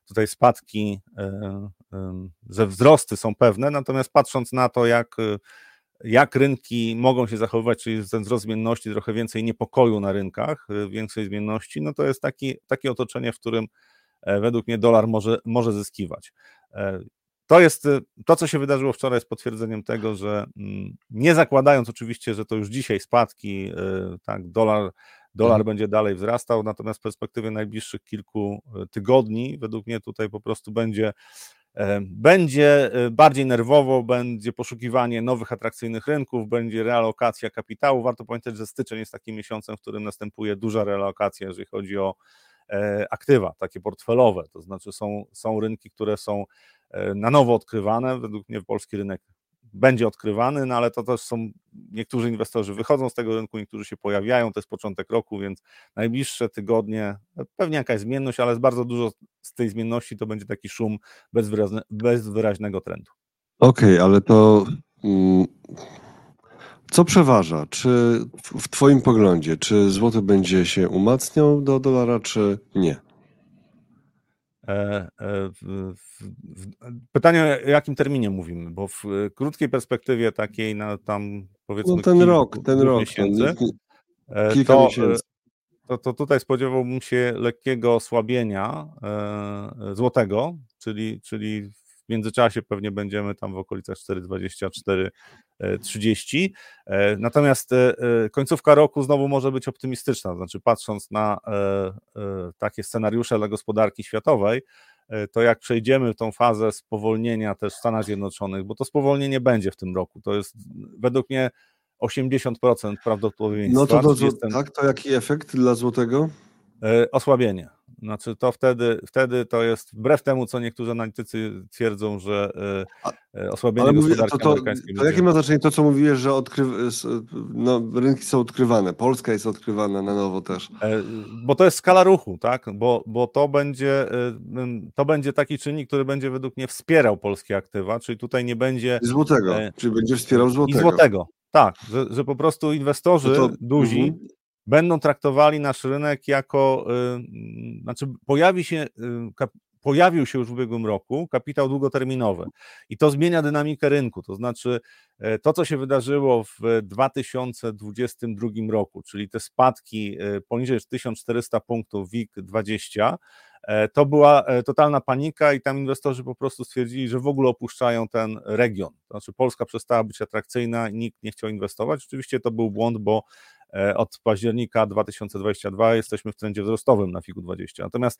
tutaj spadki, że wzrosty są pewne, natomiast patrząc na to, jak rynki mogą się zachowywać, czyli ten wzrost zmienności, trochę więcej niepokoju na rynkach, większej zmienności, no to jest takie otoczenie, w którym według mnie dolar może zyskiwać. To jest to, co się wydarzyło wczoraj, jest potwierdzeniem tego, że nie zakładając oczywiście, że to już dzisiaj spadki, tak, dolar będzie dalej wzrastał, natomiast w perspektywie najbliższych kilku tygodni według mnie tutaj po prostu będzie bardziej nerwowo, będzie poszukiwanie nowych atrakcyjnych rynków, będzie realokacja kapitału. Warto pamiętać, że styczeń jest takim miesiącem, w którym następuje duża realokacja, jeżeli chodzi o aktywa, takie portfelowe, to znaczy są rynki, które są na nowo odkrywane, według mnie polski rynek będzie odkrywany, no ale to też są, niektórzy inwestorzy wychodzą z tego rynku, niektórzy się pojawiają, to jest początek roku, więc najbliższe tygodnie pewnie jakaś zmienność, ale bardzo dużo z tej zmienności to będzie taki szum bez wyraźnego trendu. Okej, ale to co przeważa? Czy w Twoim poglądzie, czy złoty będzie się umacniał do dolara, czy nie? Pytanie, o jakim terminie mówimy, bo w krótkiej perspektywie takiej na tam powiedzmy kilka miesięcy. To tutaj spodziewałbym się lekkiego osłabienia złotego, czyli w międzyczasie pewnie będziemy tam w okolicach 4,24, 30. Natomiast końcówka roku znowu może być optymistyczna, znaczy patrząc na takie scenariusze dla gospodarki światowej, to jak przejdziemy w tą fazę spowolnienia też w Stanach Zjednoczonych, bo to spowolnienie będzie w tym roku, to jest według mnie 80% prawdopodobieństwa. No to jaki efekt dla złotego? Osłabienie. Znaczy to wtedy to jest wbrew temu, co niektórzy analitycy twierdzą, że osłabienie gospodarki amerykańskiej. To jakie ma znaczenie to, co mówiłeś, że rynki są odkrywane, Polska jest odkrywana na nowo też? Bo to jest skala ruchu, tak? Bo to będzie taki czynnik, który będzie według mnie wspierał polskie aktywa, czyli tutaj nie będzie... Złotego, czyli będzie wspierał złotego. I złotego, tak, że po prostu inwestorzy duzi... Będą traktowali nasz rynek jako, znaczy pojawił się już w ubiegłym roku kapitał długoterminowy i to zmienia dynamikę rynku, to znaczy to, co się wydarzyło w 2022 roku, czyli te spadki poniżej 1400 punktów WIG-20, to była totalna panika i tam inwestorzy po prostu stwierdzili, że w ogóle opuszczają ten region, to znaczy Polska przestała być atrakcyjna, nikt nie chciał inwestować, oczywiście to był błąd, bo od października 2022 jesteśmy w trendzie wzrostowym na WIG-20. Natomiast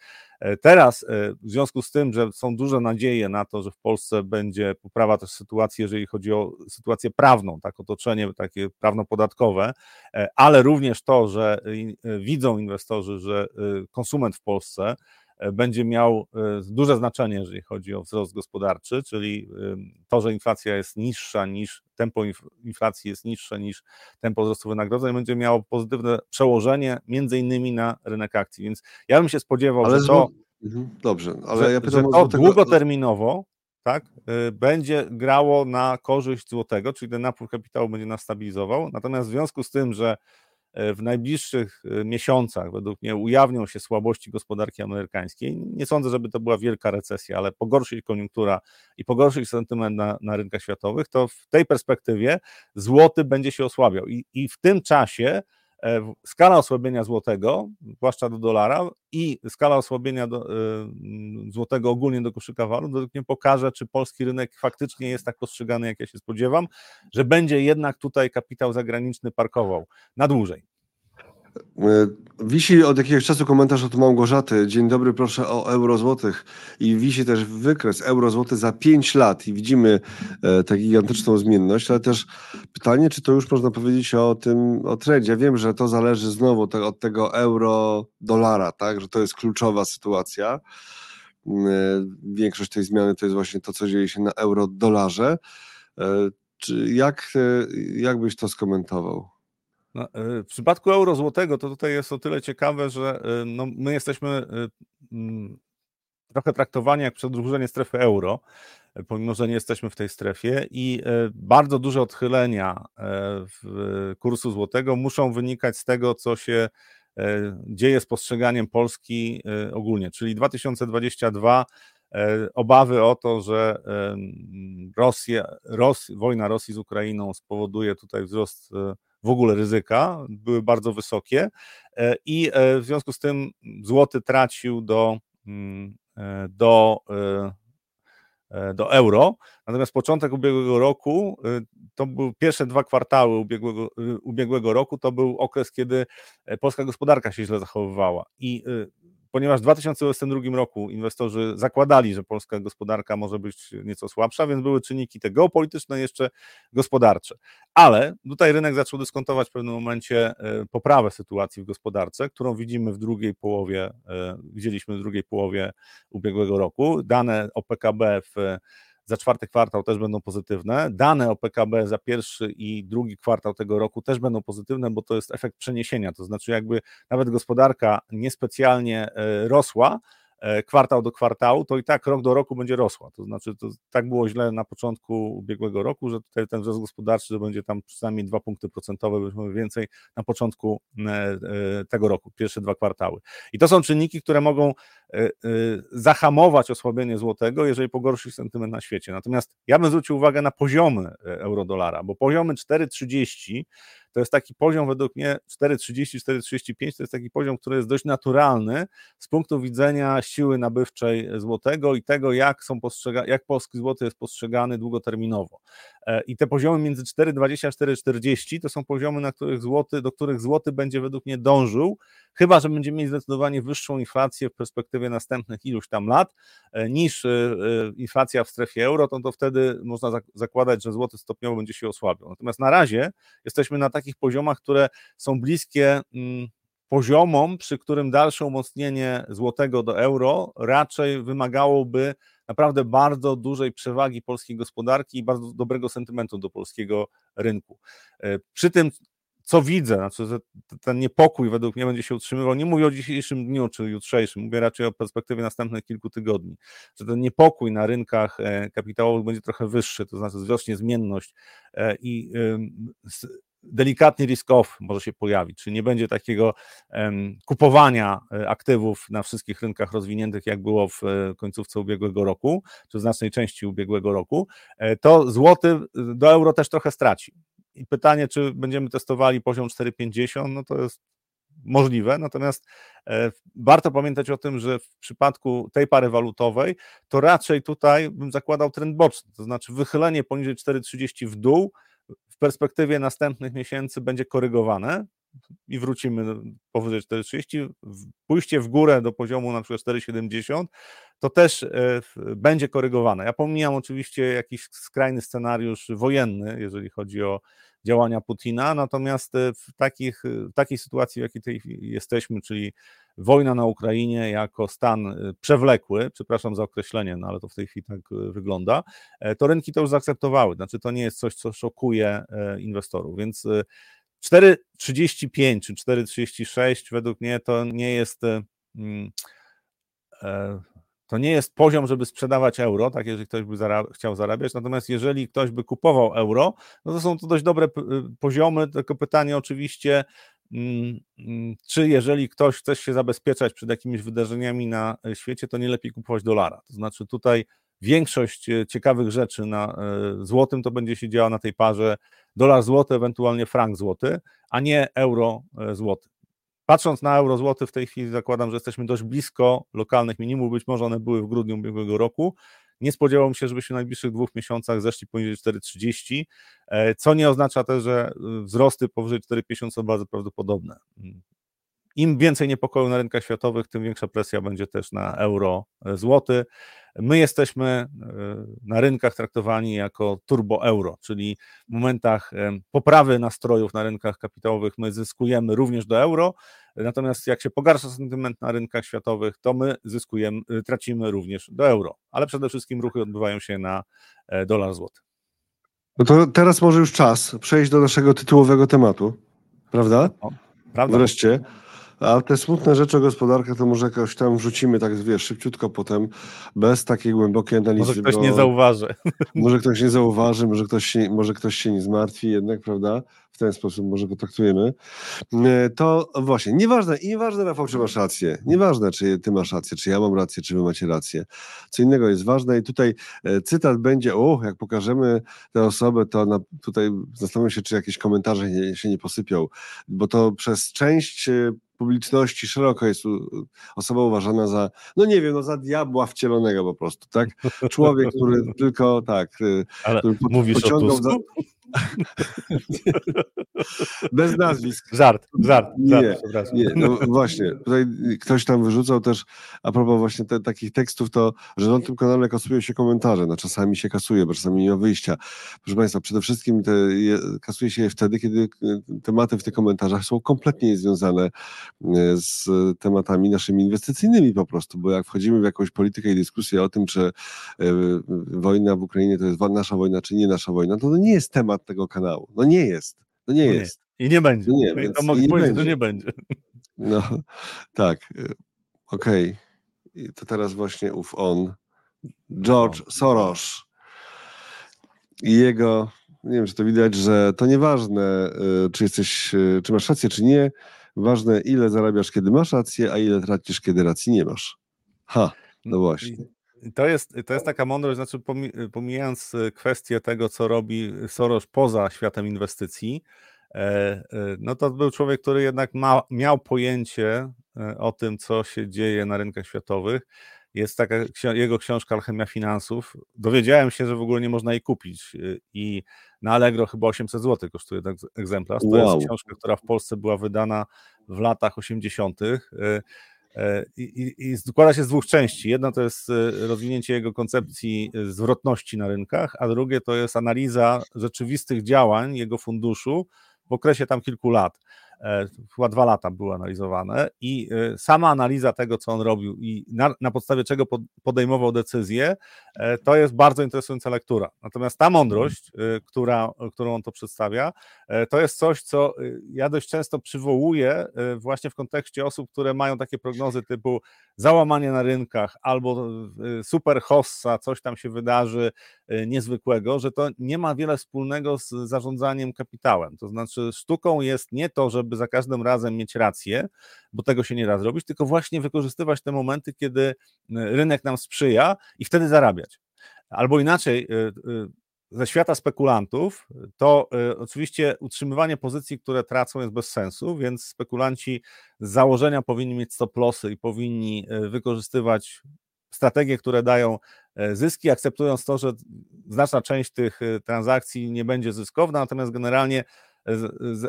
teraz w związku z tym, że są duże nadzieje na to, że w Polsce będzie poprawa też sytuacji, jeżeli chodzi o sytuację prawną, tak, otoczenie takie prawno-podatkowe, ale również to, że widzą inwestorzy, że konsument w Polsce będzie miał duże znaczenie, jeżeli chodzi o wzrost gospodarczy, czyli to, że inflacja jest niższa niż tempo inflacji jest niższe niż tempo wzrostu wynagrodzeń, będzie miało pozytywne przełożenie między innymi na rynek akcji. Więc ja bym się spodziewał, ale że to dobrze, ale ja pytam, że to długoterminowo tak, będzie grało na korzyść złotego, czyli ten napór kapitału będzie nas stabilizował. Natomiast w związku z tym, że w najbliższych miesiącach według mnie ujawnią się słabości gospodarki amerykańskiej. Nie sądzę, żeby to była wielka recesja, ale pogorszy się koniunktura i pogorszy się sentyment na rynkach światowych, to w tej perspektywie złoty będzie się osłabiał. I w tym czasie skala osłabienia złotego, zwłaszcza do dolara, i skala osłabienia złotego ogólnie do koszyka walut dodatkowo pokaże, czy polski rynek faktycznie jest tak postrzegany, jak ja się spodziewam, że będzie jednak tutaj kapitał zagraniczny parkował na dłużej. Wisi od jakiegoś czasu komentarz od Małgorzaty. Dzień dobry, proszę o euro-złotych. I wisi też wykres euro-złoty za 5 lat i widzimy tę gigantyczną zmienność, ale też pytanie, czy to już można powiedzieć o tym, o trendzie. Ja wiem, że to zależy znowu od tego euro-dolara, tak? Że to jest kluczowa sytuacja. Większość tej zmiany to jest właśnie to, co dzieje się na euro-dolarze. Jak byś to skomentował? No, w przypadku euro złotego to tutaj jest o tyle ciekawe, że no, my jesteśmy trochę traktowani jak przedłużenie strefy euro, pomimo że nie jesteśmy w tej strefie, i bardzo duże odchylenia kursu złotego muszą wynikać z tego, co się dzieje z postrzeganiem Polski ogólnie, czyli 2022 obawy o to, że wojna Rosji z Ukrainą spowoduje tutaj wzrost w ogóle ryzyka, były bardzo wysokie i w związku z tym złoty tracił do euro. Natomiast początek ubiegłego roku, to były pierwsze dwa kwartały ubiegłego roku, to był okres, kiedy polska gospodarka się źle zachowywała i ponieważ w 2022 roku inwestorzy zakładali, że polska gospodarka może być nieco słabsza, więc były czynniki te geopolityczne, jeszcze gospodarcze. Ale tutaj rynek zaczął dyskontować w pewnym momencie poprawę sytuacji w gospodarce, którą widzieliśmy w drugiej połowie ubiegłego roku. Dane o PKB za czwarty kwartał też będą pozytywne. Dane o PKB za pierwszy i drugi kwartał tego roku też będą pozytywne, bo to jest efekt przeniesienia, to znaczy jakby nawet gospodarka niespecjalnie rosła kwartał do kwartału, to i tak rok do roku będzie rosła, to znaczy to tak było źle na początku ubiegłego roku, że tutaj ten wzrost gospodarczy to będzie tam przynajmniej 2 punkty procentowe, byśmy więcej na początku tego roku, pierwsze dwa kwartały. I to są czynniki, które mogą zahamować osłabienie złotego, jeżeli pogorszy się sentyment na świecie. Natomiast ja bym zwrócił uwagę na poziomy euro-dolara, bo poziomy 4,30 to jest taki poziom, według mnie 4,30-4,35 to jest taki poziom, który jest dość naturalny z punktu widzenia siły nabywczej złotego i tego, jak polski złoty jest postrzegany długoterminowo. I te poziomy między 4,20 a 4,40 to są poziomy, do których złoty będzie według mnie dążył, chyba że będziemy mieć zdecydowanie wyższą inflację w perspektywie następnych iluś tam lat niż inflacja w strefie euro, to wtedy można zakładać, że złoty stopniowo będzie się osłabiał. Natomiast na razie jesteśmy na takich poziomach, które są bliskie poziomom, przy którym dalsze umocnienie złotego do euro raczej wymagałoby naprawdę bardzo dużej przewagi polskiej gospodarki i bardzo dobrego sentymentu do polskiego rynku. Przy tym, co widzę, znaczy ten niepokój według mnie będzie się utrzymywał, nie mówię o dzisiejszym dniu czy jutrzejszym, mówię raczej o perspektywie następnych kilku tygodni, że ten niepokój na rynkach kapitałowych będzie trochę wyższy, to znaczy wzrośnie zmienność i delikatny risk-off może się pojawić, czyli nie będzie takiego kupowania aktywów na wszystkich rynkach rozwiniętych, jak było w końcówce ubiegłego roku, czy znacznej części ubiegłego roku, to złoty do euro też trochę straci. I pytanie, czy będziemy testowali poziom 4,50, no to jest możliwe, natomiast warto pamiętać o tym, że w przypadku tej pary walutowej to raczej tutaj bym zakładał trend boczny, to znaczy wychylenie poniżej 4,30 w dół w perspektywie następnych miesięcy będzie korygowane i wrócimy powyżej 4,30, pójście w górę do poziomu na przykład 4,70 to też będzie korygowane. Ja pomijam oczywiście jakiś skrajny scenariusz wojenny, jeżeli chodzi o działania Putina, natomiast w takiej sytuacji, w jakiej tej jesteśmy, czyli wojna na Ukrainie jako stan przewlekły, przepraszam za określenie, no ale to w tej chwili tak wygląda, to rynki to już zaakceptowały, znaczy to nie jest coś, co szokuje inwestorów, więc 4,35 czy 4,36 według mnie to nie jest poziom, żeby sprzedawać euro, tak, jeżeli ktoś by chciał zarabiać, natomiast jeżeli ktoś by kupował euro, no to są to dość dobre poziomy, tylko pytanie oczywiście, czy jeżeli ktoś chce się zabezpieczać przed jakimiś wydarzeniami na świecie, to nie lepiej kupować dolara, to znaczy tutaj większość ciekawych rzeczy na złotym to będzie się działo na tej parze dolar-złoty, ewentualnie frank-złoty, a nie euro-złoty. Patrząc na euro-złoty w tej chwili zakładam, że jesteśmy dość blisko lokalnych minimów, być może one były w grudniu ubiegłego roku. Nie spodziewałem się, żebyśmy w najbliższych 2 miesiącach zeszli poniżej 4,30, co nie oznacza też, że wzrosty powyżej 4,50 są bardzo prawdopodobne. Im więcej niepokoju na rynkach światowych, tym większa presja będzie też na euro-złoty. My jesteśmy na rynkach traktowani jako turbo-euro, czyli w momentach poprawy nastrojów na rynkach kapitałowych my zyskujemy również do euro, natomiast jak się pogarsza sentyment na rynkach światowych, to my zyskujemy, tracimy również do euro, ale przede wszystkim ruchy odbywają się na dolar-złoty. No to teraz może już czas przejść do naszego tytułowego tematu, prawda? No, prawda. Wreszcie. A te smutne rzeczy o gospodarkę to może jakoś tam wrzucimy, tak wiesz, szybciutko potem, bez takiej głębokiej analizy. Może ktoś nie zauważy. Może ktoś nie zauważy, może ktoś się nie zmartwi jednak, prawda? W ten sposób może potraktujemy. To właśnie, nieważne Rafał, czy masz rację. Nieważne, czy ty masz rację, czy ja mam rację, czy wy macie rację. Co innego jest ważne i tutaj cytat będzie, jak pokażemy tę osobę, to tutaj zastanawiam się, czy jakieś komentarze się nie posypią, bo to przez część publiczności szeroko jest osoba uważana za, za diabła wcielonego po prostu, tak? Człowiek, który tylko tak... Ale który mówisz o Tusku? Bez nazwisk. Żart. Nie, no właśnie. Tutaj ktoś tam wyrzucał też, a propos właśnie takich tekstów, to, że na tym kanale kasuje się komentarze. No czasami się kasuje, bo czasami nie ma wyjścia. Proszę Państwa, przede wszystkim kasuje się je wtedy, kiedy tematy w tych komentarzach są kompletnie niezwiązane z tematami naszymi inwestycyjnymi po prostu, bo jak wchodzimy w jakąś politykę i dyskusję o tym, czy wojna w Ukrainie to jest nasza wojna, czy nie nasza wojna, to nie jest temat tego kanału. No nie jest. I nie będzie. Nie będzie. No tak. Okej. Okay. To teraz właśnie George Soros i jego, nie wiem, czy to widać, że to nieważne, czy masz rację, czy nie. Ważne, ile zarabiasz, kiedy masz rację, a ile tracisz, kiedy racji nie masz. No właśnie. To jest taka mądrość, znaczy pomijając kwestię tego, co robi Soros poza światem inwestycji, no to był człowiek, który jednak miał pojęcie o tym, co się dzieje na rynkach światowych. Jest taka jego książka Alchemia Finansów. Dowiedziałem się, że w ogóle nie można jej kupić i na Allegro chyba 800 zł kosztuje ten egzemplarz. To jest książka, która w Polsce była wydana w latach 80. I składa się z dwóch części. Jedna to jest rozwinięcie jego koncepcji zwrotności na rynkach, a drugie to jest analiza rzeczywistych działań jego funduszu w okresie tam kilku lat. Chyba 2 lata były analizowane i sama analiza tego, co on robił i na podstawie czego podejmował decyzję, to jest bardzo interesująca lektura. Natomiast ta mądrość, którą on to przedstawia, to jest coś, co ja dość często przywołuję właśnie w kontekście osób, które mają takie prognozy typu załamanie na rynkach albo super hossa, coś tam się wydarzy niezwykłego, że to nie ma wiele wspólnego z zarządzaniem kapitałem. To znaczy sztuką jest nie to, żeby za każdym razem mieć rację, bo tego się nie da zrobić, tylko właśnie wykorzystywać te momenty, kiedy rynek nam sprzyja i wtedy zarabiać. Albo inaczej, ze świata spekulantów, to oczywiście utrzymywanie pozycji, które tracą, jest bez sensu, więc spekulanci z założenia powinni mieć stop lossy i powinni wykorzystywać strategie, które dają zyski, akceptując to, że znaczna część tych transakcji nie będzie zyskowna, natomiast generalnie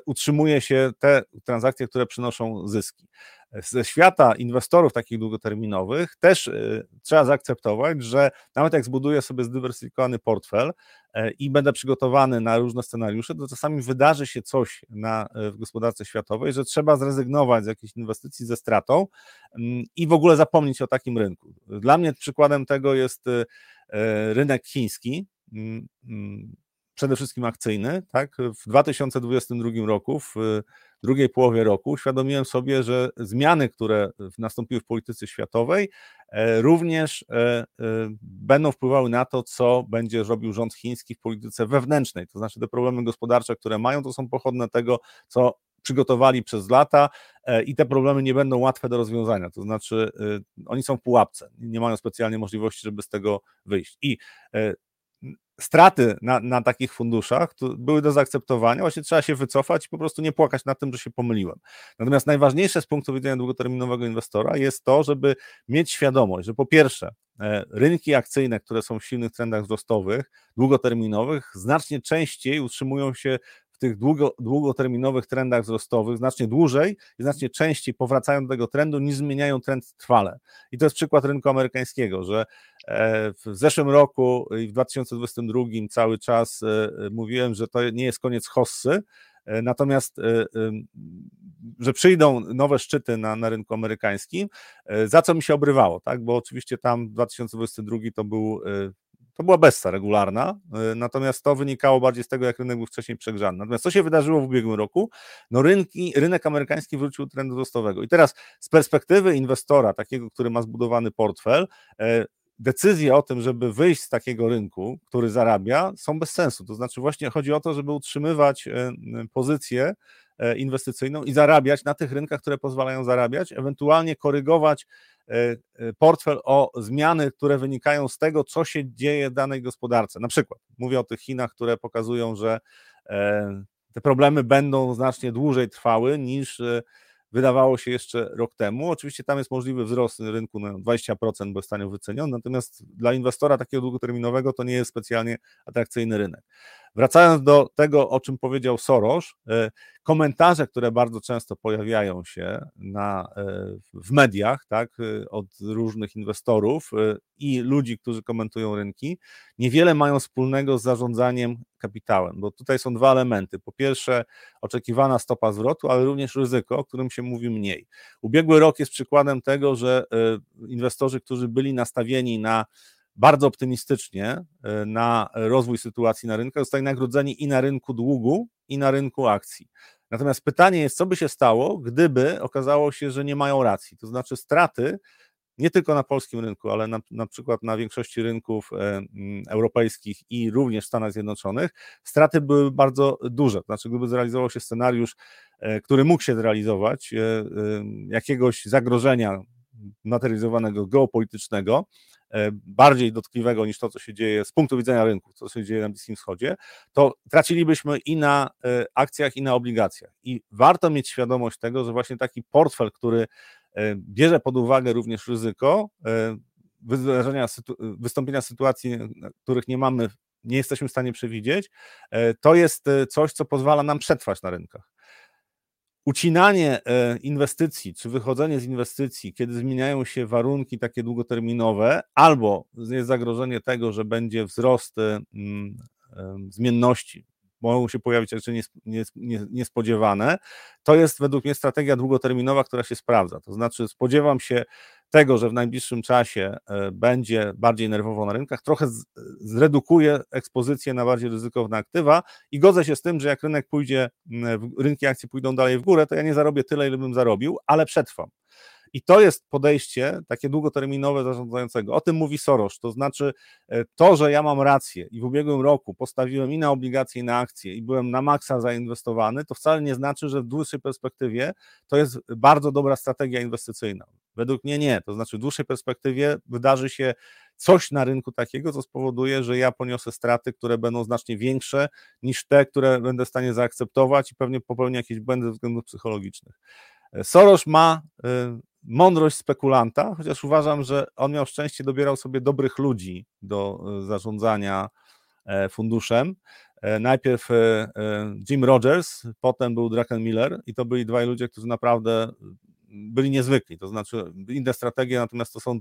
utrzymuje się te transakcje, które przynoszą zyski. Ze świata inwestorów takich długoterminowych też trzeba zaakceptować, że nawet jak zbuduję sobie zdywersyfikowany portfel i będę przygotowany na różne scenariusze, to czasami wydarzy się coś w gospodarce światowej, że trzeba zrezygnować z jakichś inwestycji ze stratą i w ogóle zapomnieć o takim rynku. Dla mnie przykładem tego jest rynek chiński, przede wszystkim akcyjny, tak? W 2022 roku, w drugiej połowie roku, uświadomiłem sobie, że zmiany, które nastąpiły w polityce światowej, również będą wpływały na to, co będzie robił rząd chiński w polityce wewnętrznej. To znaczy te problemy gospodarcze, które mają, to są pochodne tego, co przygotowali przez lata i te problemy nie będą łatwe do rozwiązania, to znaczy oni są w pułapce, nie mają specjalnie możliwości, żeby z tego wyjść i straty na takich funduszach były do zaakceptowania, właśnie trzeba się wycofać i po prostu nie płakać nad tym, że się pomyliłem. Natomiast najważniejsze z punktu widzenia długoterminowego inwestora jest to, żeby mieć świadomość, że po pierwsze rynki akcyjne, które są w silnych trendach wzrostowych, długoterminowych, znacznie częściej utrzymują się w tych długoterminowych trendach wzrostowych znacznie dłużej i znacznie częściej powracają do tego trendu, niż zmieniają trend trwale. I to jest przykład rynku amerykańskiego, że w zeszłym roku i w 2022 cały czas mówiłem, że to nie jest koniec hossy, natomiast że przyjdą nowe szczyty na rynku amerykańskim, za co mi się obrywało, tak? Bo oczywiście tam 2022 to była bessa regularna, natomiast to wynikało bardziej z tego, jak rynek był wcześniej przegrzany. Natomiast co się wydarzyło w ubiegłym roku? No rynek amerykański wrócił do trendu wzrostowego. I teraz z perspektywy inwestora, takiego, który ma zbudowany portfel, decyzje o tym, żeby wyjść z takiego rynku, który zarabia, są bez sensu. To znaczy właśnie chodzi o to, żeby utrzymywać pozycję inwestycyjną i zarabiać na tych rynkach, które pozwalają zarabiać, ewentualnie korygować portfel o zmiany, które wynikają z tego, co się dzieje w danej gospodarce. Na przykład mówię o tych Chinach, które pokazują, że te problemy będą znacznie dłużej trwały niż wydawało się jeszcze rok temu. Oczywiście tam jest możliwy wzrost rynku na 20%, bo jest tanio wyceniony, natomiast dla inwestora takiego długoterminowego to nie jest specjalnie atrakcyjny rynek. Wracając do tego, o czym powiedział Soros, komentarze, które bardzo często pojawiają się w mediach, tak, od różnych inwestorów i ludzi, którzy komentują rynki, niewiele mają wspólnego z zarządzaniem kapitałem, bo tutaj są dwa elementy. Po pierwsze oczekiwana stopa zwrotu, ale również ryzyko, o którym się mówi mniej. Ubiegły rok jest przykładem tego, że inwestorzy, którzy byli nastawieni bardzo optymistycznie na rozwój sytuacji na rynku, zostali nagrodzeni i na rynku długu, i na rynku akcji. Natomiast pytanie jest, co by się stało, gdyby okazało się, że nie mają racji, to znaczy straty nie tylko na polskim rynku, ale na przykład na większości rynków europejskich i również w Stanach Zjednoczonych, straty były bardzo duże, to znaczy gdyby zrealizował się scenariusz, który mógł się zrealizować, jakiegoś zagrożenia materializowanego, geopolitycznego, bardziej dotkliwego niż to, co się dzieje z punktu widzenia rynku, co się dzieje na Bliskim Wschodzie, to tracilibyśmy i na akcjach, i na obligacjach. I warto mieć świadomość tego, że właśnie taki portfel, który bierze pod uwagę również ryzyko wystąpienia sytuacji, których nie jesteśmy w stanie przewidzieć, to jest coś, co pozwala nam przetrwać na rynkach. Ucinanie inwestycji, czy wychodzenie z inwestycji, kiedy zmieniają się warunki takie długoterminowe, albo jest zagrożenie tego, że będzie wzrost zmienności, mogą się pojawić rzeczy niespodziewane, to jest według mnie strategia długoterminowa, która się sprawdza. To znaczy spodziewam się tego, że w najbliższym czasie będzie bardziej nerwowo na rynkach, trochę zredukuję ekspozycję na bardziej ryzykowne aktywa i godzę się z tym, że jak rynki akcji pójdą dalej w górę, to ja nie zarobię tyle, ile bym zarobił, ale przetrwam. I to jest podejście takie długoterminowe zarządzającego. O tym mówi Soros, to znaczy to, że ja mam rację i w ubiegłym roku postawiłem i na obligacje, i na akcje i byłem na maksa zainwestowany, to wcale nie znaczy, że w dłuższej perspektywie to jest bardzo dobra strategia inwestycyjna. Według mnie nie, to znaczy w dłuższej perspektywie wydarzy się coś na rynku takiego, co spowoduje, że ja poniosę straty, które będą znacznie większe niż te, które będę w stanie zaakceptować i pewnie popełnię jakieś błędy ze względów psychologicznych. Soros ma mądrość spekulanta, chociaż uważam, że on miał szczęście, dobierał sobie dobrych ludzi do zarządzania funduszem. Najpierw Jim Rogers, potem był Druckenmiller i to byli dwaj ludzie, którzy naprawdę byli niezwykli, to znaczy inne strategie, natomiast to są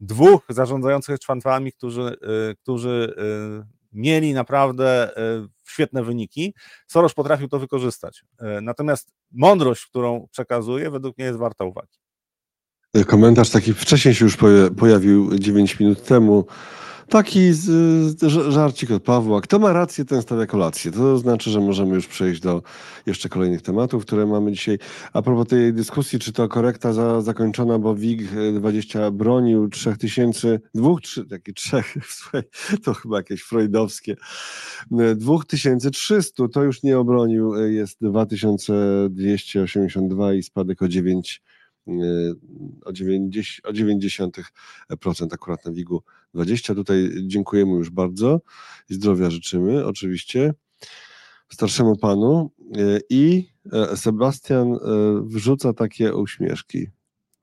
dwóch zarządzających członkami, którzy mieli naprawdę świetne wyniki. Soros potrafił to wykorzystać. Natomiast mądrość, którą przekazuje, według mnie jest warta uwagi. Komentarz taki wcześniej się już pojawił 9 minut temu Taki żarcik od Pawła. Kto ma rację, ten stawia kolację. To znaczy, że możemy już przejść do jeszcze kolejnych tematów, które mamy dzisiaj. A propos tej dyskusji, czy to korekta zakończona, bo WIG-20 bronił 3000, to chyba jakieś freudowskie, 2300, to już nie obronił, jest 2282 i spadek o 0,9% akurat na WIG-20. Tutaj dziękujemy już bardzo i zdrowia życzymy oczywiście starszemu panu. I Sebastian wrzuca takie uśmieszki.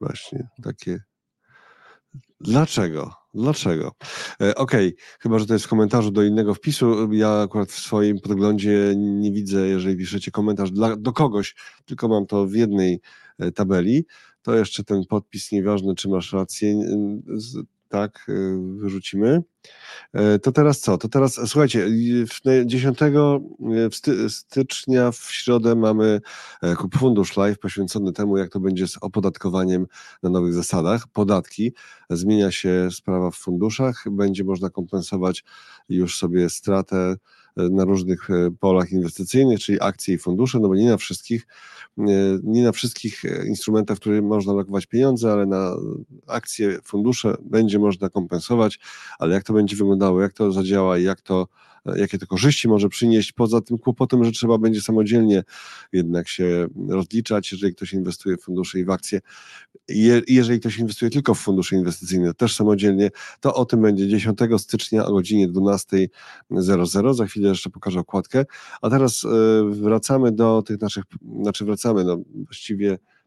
Właśnie takie. Dlaczego? Dlaczego? Okej, chyba że to jest w komentarzu do innego wpisu. Ja akurat w swoim podglądzie nie widzę, jeżeli piszecie komentarz do kogoś, tylko mam to w jednej tabeli. To jeszcze ten podpis, nieważne czy masz rację, tak, wyrzucimy. To teraz co? To teraz, słuchajcie, 10 stycznia w środę mamy Kup Fundusz Live poświęcony temu, jak to będzie z opodatkowaniem na nowych zasadach. Podatki, zmienia się sprawa w funduszach, będzie można kompensować już sobie stratę na różnych polach inwestycyjnych, czyli akcje i fundusze, no bo nie na wszystkich instrumentach, w których można lokować pieniądze, ale na akcje, fundusze będzie można kompensować, ale jak to będzie wyglądało, jak to zadziała i jakie to korzyści może przynieść, poza tym kłopotem, że trzeba będzie samodzielnie jednak się rozliczać, jeżeli ktoś inwestuje w fundusze i w akcje. Jeżeli ktoś inwestuje tylko w fundusze inwestycyjne, też samodzielnie, to o tym będzie 10 stycznia o godzinie 12:00. Za chwilę jeszcze pokażę okładkę. A teraz wracamy do tych naszych,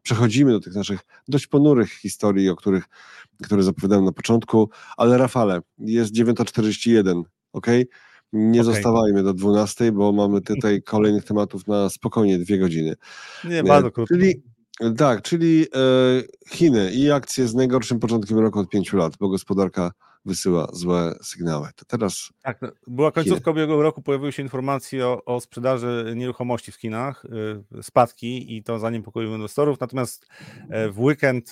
przechodzimy do tych naszych dość ponurych historii, które zapowiadałem na początku, ale Rafale, jest 9:41, okej? Nie zostawajmy do 12, bo mamy tutaj kolejnych tematów na spokojnie 2 godziny. Nie, bardzo krótko. Czyli Chiny i akcje z najgorszym początkiem roku od 5 lat, bo gospodarka wysyła złe sygnały. To teraz... Tak, była końcówka ubiegłego roku, pojawiły się informacje o sprzedaży nieruchomości w Chinach, spadki, i to zaniepokoiło inwestorów, natomiast w weekend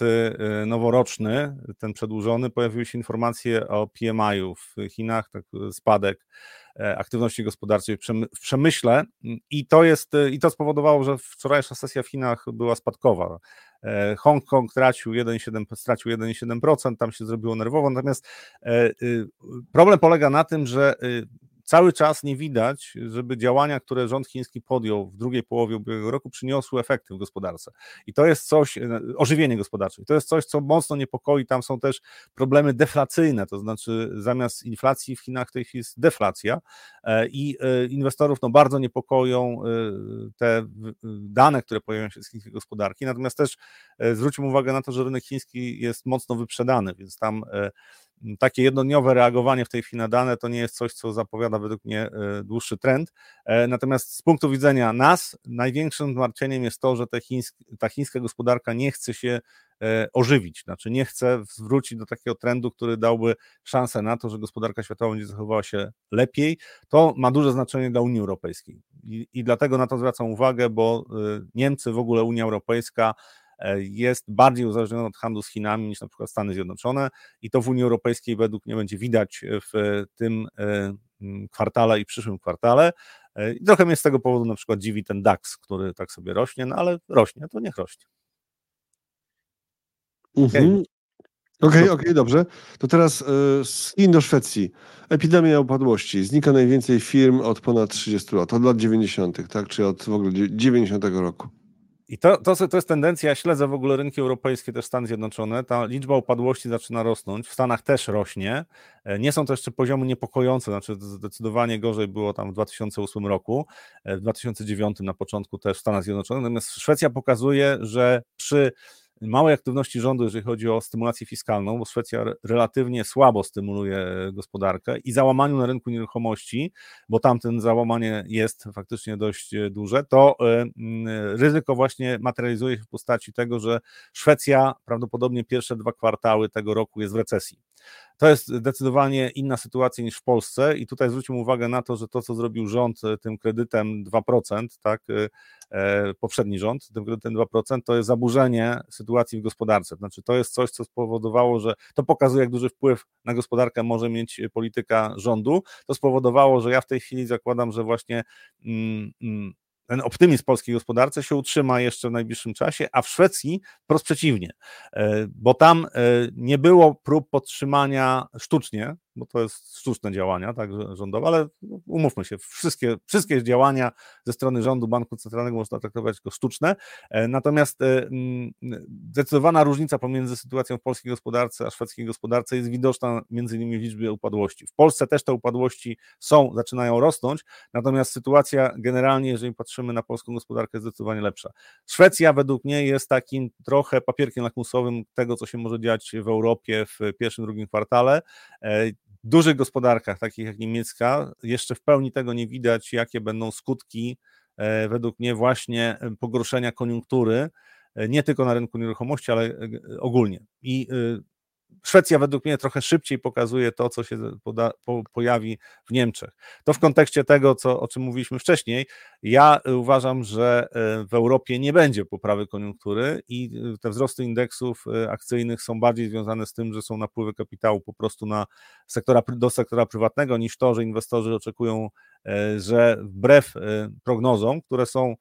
noworoczny, ten przedłużony, pojawiły się informacje o PMI-u w Chinach, tak, spadek aktywności gospodarczej w przemyśle, i to spowodowało, że wczorajsza sesja w Chinach była spadkowa. Hongkong stracił 1,7%, tam się zrobiło nerwowo, natomiast problem polega na tym, że cały czas nie widać, żeby działania, które rząd chiński podjął w drugiej połowie ubiegłego roku, przyniosły efekty w gospodarce. I to jest coś, ożywienie gospodarcze, i to jest coś, co mocno niepokoi. Tam są też problemy deflacyjne, to znaczy zamiast inflacji w Chinach w tej chwili jest deflacja, i inwestorów bardzo niepokoją te dane, które pojawiają się z chińskiej gospodarki. Natomiast też zwróćmy uwagę na to, że rynek chiński jest mocno wyprzedany, więc tam takie jednodniowe reagowanie w tej chwili na dane to nie jest coś, co zapowiada według mnie dłuższy trend. Natomiast z punktu widzenia nas największym zmartwieniem jest to, że ta chińska gospodarka nie chce się ożywić, znaczy nie chce wrócić do takiego trendu, który dałby szansę na to, że gospodarka światowa będzie zachowywała się lepiej. To ma duże znaczenie dla Unii Europejskiej i dlatego na to zwracam uwagę, bo Niemcy, w ogóle Unia Europejska jest bardziej uzależniona od handlu z Chinami niż na przykład Stany Zjednoczone, i to w Unii Europejskiej według mnie będzie widać w tym kwartale i przyszłym kwartale. I trochę mnie z tego powodu na przykład dziwi ten DAX, który tak sobie rośnie, no ale rośnie, to niech rośnie. Okej, dobrze. To teraz z Chin do Szwecji. Epidemia upadłości. Znika najwięcej firm od ponad 30 lat, od lat 90, tak? Czy od w ogóle 90 roku. I to jest tendencja, ja śledzę w ogóle rynki europejskie, też Stany Zjednoczone, ta liczba upadłości zaczyna rosnąć, w Stanach też rośnie, nie są to jeszcze poziomy niepokojące, znaczy zdecydowanie gorzej było tam w 2008 roku, w 2009 na początku też w Stanach Zjednoczonych, natomiast Szwecja pokazuje, że przy małej aktywności rządu, jeżeli chodzi o stymulację fiskalną, bo Szwecja relatywnie słabo stymuluje gospodarkę, i załamaniu na rynku nieruchomości, bo tamten załamanie jest faktycznie dość duże, to ryzyko właśnie materializuje się w postaci tego, że Szwecja prawdopodobnie pierwsze 2 kwartały tego roku jest w recesji. to jest zdecydowanie inna sytuacja niż w Polsce i tutaj zwróćmy uwagę na to, że to, co zrobił rząd tym kredytem 2%, tak, poprzedni rząd tym kredytem 2%, to jest zaburzenie sytuacji w gospodarce. Znaczy to jest coś, co spowodowało, że to pokazuje, jak duży wpływ na gospodarkę może mieć polityka rządu. To spowodowało, że ja w tej chwili zakładam, że właśnie ten optymizm polskiej gospodarce się utrzyma jeszcze w najbliższym czasie, a w Szwecji wprost przeciwnie, bo tam nie było prób podtrzymania sztucznie, bo to jest sztuczne działania tak rządowe, ale umówmy się, wszystkie działania ze strony rządu, banku centralnego można traktować jako sztuczne, natomiast zdecydowana różnica pomiędzy sytuacją w polskiej gospodarce a szwedzkiej gospodarce jest widoczna między innymi w liczbie upadłości. W Polsce też te upadłości są, zaczynają rosnąć, natomiast sytuacja generalnie, jeżeli patrzymy na polską gospodarkę, jest zdecydowanie lepsza. Szwecja według mnie jest takim trochę papierkiem lakmusowym tego, co się może dziać w Europie w pierwszym, drugim kwartale. W dużych gospodarkach, takich jak niemiecka, jeszcze w pełni tego nie widać, jakie będą skutki według mnie właśnie pogorszenia koniunktury, nie tylko na rynku nieruchomości, ale ogólnie. I Szwecja według mnie trochę szybciej pokazuje to, co się pojawi w Niemczech. To w kontekście tego, o czym mówiliśmy wcześniej, ja uważam, że w Europie nie będzie poprawy koniunktury i te wzrosty indeksów akcyjnych są bardziej związane z tym, że są napływy kapitału po prostu do sektora prywatnego, niż to, że inwestorzy oczekują, że wbrew prognozom, które są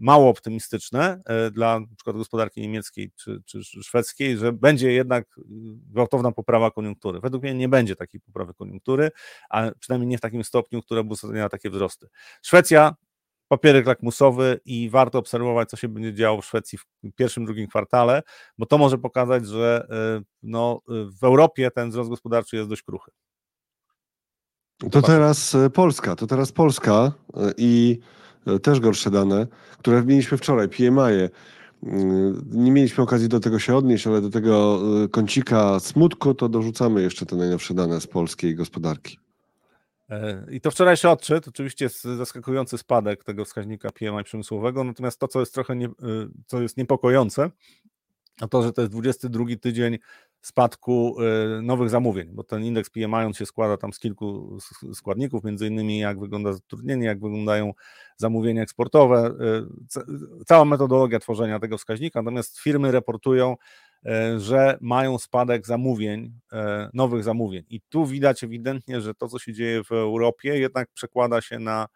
mało optymistyczne dla na przykład gospodarki niemieckiej czy szwedzkiej, że będzie jednak gwałtowna poprawa koniunktury. Według mnie nie będzie takiej poprawy koniunktury, a przynajmniej nie w takim stopniu, które by uzasadniały takie wzrosty. Szwecja, papierek lakmusowy i warto obserwować, co się będzie działo w Szwecji w pierwszym, drugim kwartale, bo to może pokazać, że w Europie ten wzrost gospodarczy jest dość kruchy. To teraz Polska i też gorsze dane, które mieliśmy wczoraj, PMI. Nie mieliśmy okazji do tego się odnieść, ale do tego kącika smutku to dorzucamy jeszcze te najnowsze dane z polskiej gospodarki. I to wczorajszy odczyt, oczywiście jest zaskakujący spadek tego wskaźnika PMI przemysłowego, natomiast to, co jest trochę co jest niepokojące, a to, że to jest 22 tydzień spadku nowych zamówień, bo ten indeks PMI się składa tam z kilku składników, między innymi jak wygląda zatrudnienie, jak wyglądają zamówienia eksportowe, cała metodologia tworzenia tego wskaźnika, natomiast firmy raportują, że mają spadek zamówień, nowych zamówień i tu widać ewidentnie, że to, co się dzieje w Europie, jednak przekłada się na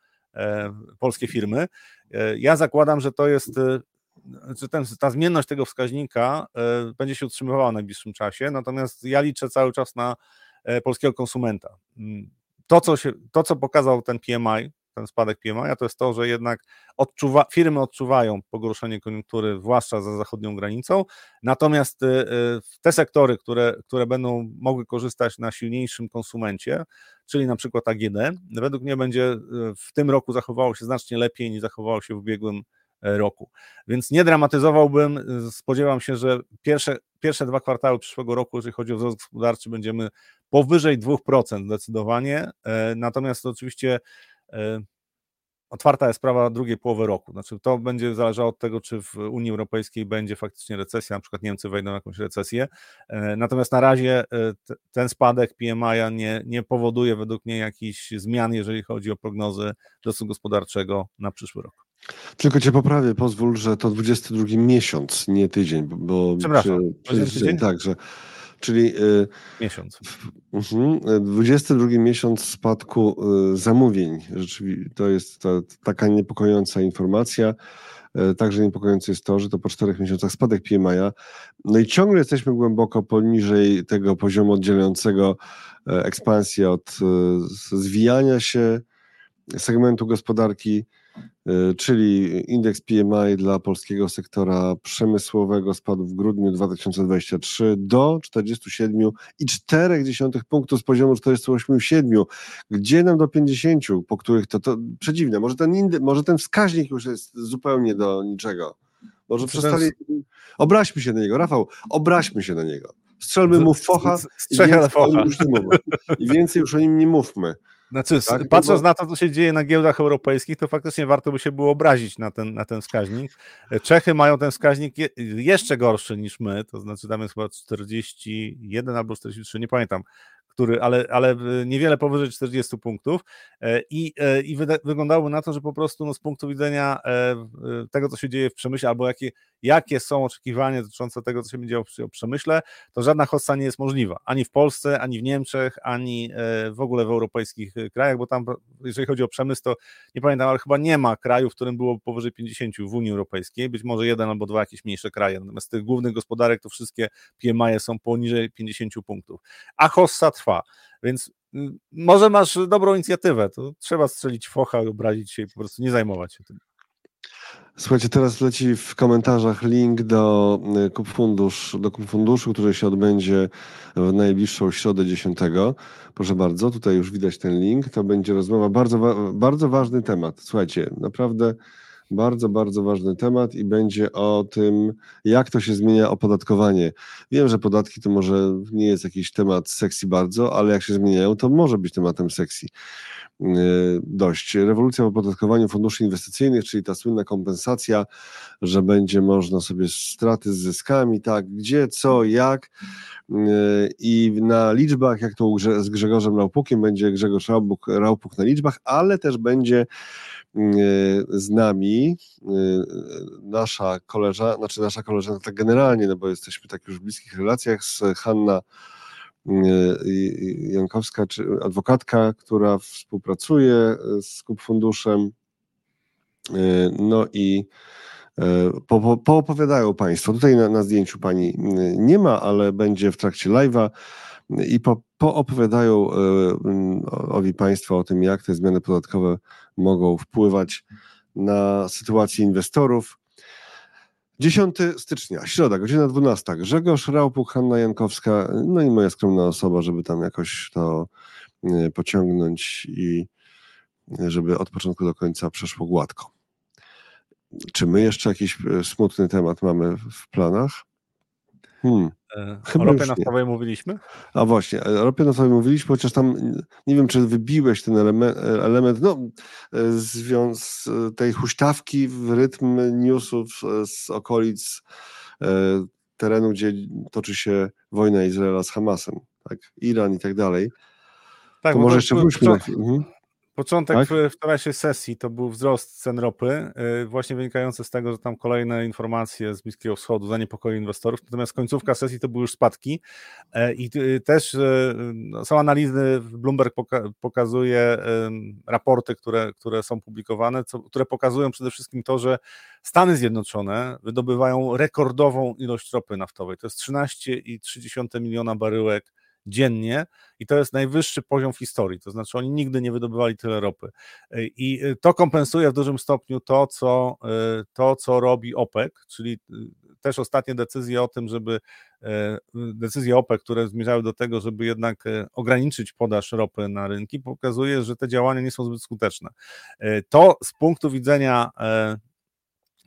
polskie firmy. Ja zakładam, że to jest... ta zmienność tego wskaźnika będzie się utrzymywała w najbliższym czasie, natomiast ja liczę cały czas na polskiego konsumenta. To, co pokazał ten PMI, ten spadek PMI, to jest to, że jednak firmy odczuwają pogorszenie koniunktury, zwłaszcza za zachodnią granicą, natomiast te sektory, które będą mogły korzystać na silniejszym konsumencie, czyli na przykład AGD, według mnie będzie w tym roku zachowało się znacznie lepiej niż zachowało się w ubiegłym roku. Więc nie dramatyzowałbym, spodziewam się, że pierwsze dwa kwartały przyszłego roku, jeżeli chodzi o wzrost gospodarczy, będziemy powyżej 2% zdecydowanie, natomiast oczywiście otwarta jest sprawa drugiej połowy roku, znaczy to będzie zależało od tego, czy w Unii Europejskiej będzie faktycznie recesja, na przykład Niemcy wejdą w jakąś recesję, natomiast na razie ten spadek PMI nie powoduje według mnie jakichś zmian, jeżeli chodzi o prognozy wzrostu gospodarczego na przyszły rok. Tylko cię poprawię, pozwól, że to 22 miesiąc, nie tydzień, bo tydzień? Tak, że czyli miesiąc. 22 miesiąc spadku zamówień. Rzeczywiście to jest taka niepokojąca informacja. Także niepokojące jest to, że to po 4 miesiącach spadek PMI-a. No i ciągle jesteśmy głęboko poniżej tego poziomu oddzielającego ekspansję od zwijania się segmentu gospodarki, czyli indeks PMI dla polskiego sektora przemysłowego spadł w grudniu 2023 do 47,4 punktów z poziomu 48,7, gdzie nam do 50, po których to przedziwne, może ten wskaźnik już jest zupełnie do niczego, może przestali, obraźmy się na niego, Rafał, obraźmy się na niego, strzelmy mu w focha i więcej już o nim nie mówmy. Znaczy, tak, patrząc na to, co się dzieje na giełdach europejskich, to faktycznie warto by się było obrazić na ten wskaźnik. Czechy mają ten wskaźnik jeszcze gorszy niż my, to znaczy tam jest chyba 41 albo 43, nie pamiętam, który, ale niewiele powyżej 40 punktów i wyglądałoby na to, że po prostu z punktu widzenia tego, co się dzieje w przemyśle, albo jakie są oczekiwania dotyczące tego, co się będzie w przemyśle, to żadna hossa nie jest możliwa. Ani w Polsce, ani w Niemczech, ani w ogóle w europejskich krajach, bo tam, jeżeli chodzi o przemysł, to nie pamiętam, ale chyba nie ma kraju, w którym było powyżej 50 w Unii Europejskiej, być może jeden albo dwa jakieś mniejsze kraje. Natomiast z tych głównych gospodarek to wszystkie PMI są poniżej 50 punktów. A hossa trwa. Więc może masz dobrą inicjatywę, to trzeba strzelić focha, obrazić się i po prostu nie zajmować się tym. Słuchajcie, teraz leci w komentarzach link do Kup Funduszu, który się odbędzie w najbliższą środę 10. Proszę bardzo, tutaj już widać ten link. To będzie rozmowa, bardzo ważny temat. Słuchajcie, naprawdę bardzo, bardzo ważny temat i będzie o tym, jak to się zmienia opodatkowanie. Wiem, że podatki to może nie jest jakiś temat sexy bardzo, ale jak się zmieniają, to może być tematem sexy. Dość. Rewolucja w opodatkowaniu funduszy inwestycyjnych, czyli ta słynna kompensacja, że będzie można sobie straty z zyskami, tak, gdzie, co, jak i na liczbach, jak to z Grzegorzem Raupukiem, będzie Grzegorz Raupuk na liczbach, ale też będzie z nami nasza koleżanka, tak generalnie, no bo jesteśmy tak już w bliskich relacjach, z Hanna Jankowska, czy adwokatka, która współpracuje z Kup Funduszem. No i poopowiadają Państwo. Tutaj na zdjęciu Pani nie ma, ale będzie w trakcie live'a i poopowiadają owi Państwo o tym, jak te zmiany podatkowe mogą wpływać na sytuację inwestorów. 10 stycznia, środa, godzina 12. Grzegorz Raupuk, Hanna Jankowska, no i moja skromna osoba, żeby tam jakoś to pociągnąć i żeby od początku do końca przeszło gładko. Czy my jeszcze jakiś smutny temat mamy w planach? Chyba o ropie naftowej mówiliśmy? A właśnie, o ropie naftowej mówiliśmy, chociaż tam nie wiem, czy wybiłeś ten element z tej huśtawki w rytm newsów z okolic terenu, gdzie toczy się wojna Izraela z Hamasem, tak? Iran i tak dalej. Tak, to może jeszcze wróćmy. Początek wczorajszej sesji to był wzrost cen ropy, właśnie wynikający z tego, że tam kolejne informacje z Bliskiego Wschodu zaniepokoiły inwestorów, natomiast końcówka sesji to były już spadki i też są analizy, Bloomberg pokazuje raporty, które są publikowane, które pokazują przede wszystkim to, że Stany Zjednoczone wydobywają rekordową ilość ropy naftowej, to jest 13,3 miliona baryłek dziennie i to jest najwyższy poziom w historii, to znaczy oni nigdy nie wydobywali tyle ropy i to kompensuje w dużym stopniu to, co robi OPEC, czyli też ostatnie decyzje o tym, żeby decyzje OPEC, które zmierzały do tego, żeby jednak ograniczyć podaż ropy na rynki, pokazuje, że te działania nie są zbyt skuteczne. To z punktu widzenia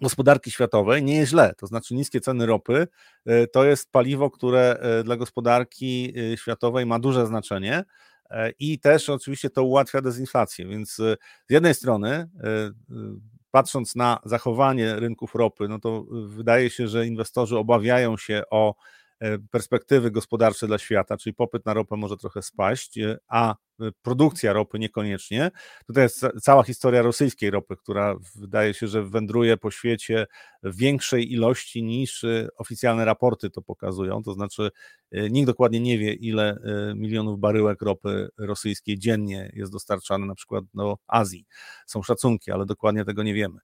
gospodarki światowej nie jest źle, to znaczy niskie ceny ropy to jest paliwo, które dla gospodarki światowej ma duże znaczenie i też oczywiście to ułatwia dezinflację, więc z jednej strony patrząc na zachowanie rynków ropy, no to wydaje się, że inwestorzy obawiają się o perspektywy gospodarcze dla świata, czyli popyt na ropę może trochę spaść, a produkcja ropy niekoniecznie. Tutaj jest cała historia rosyjskiej ropy, która wydaje się, że wędruje po świecie w większej ilości niż oficjalne raporty to pokazują, to znaczy nikt dokładnie nie wie, ile milionów baryłek ropy rosyjskiej dziennie jest dostarczane na przykład do Azji. Są szacunki, ale dokładnie tego nie wiemy.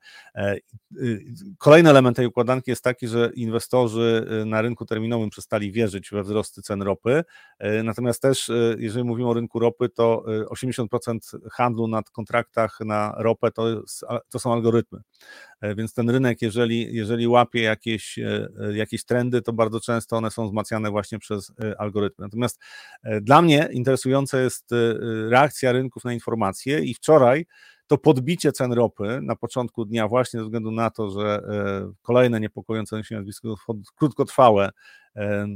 Kolejny element tej układanki jest taki, że inwestorzy na rynku terminowym przestali wierzyć we wzrosty cen ropy, natomiast też jeżeli mówimy o rynku ropy, to 80% handlu nad kontraktach na ropę to są algorytmy. Więc ten rynek, jeżeli łapie jakieś trendy, to bardzo często one są wzmacniane właśnie przez algorytmy. Natomiast dla mnie interesująca jest reakcja rynków na informacje i wczoraj to podbicie cen ropy na początku dnia właśnie ze względu na to, że kolejne niepokojące się nazwisko krótkotrwałe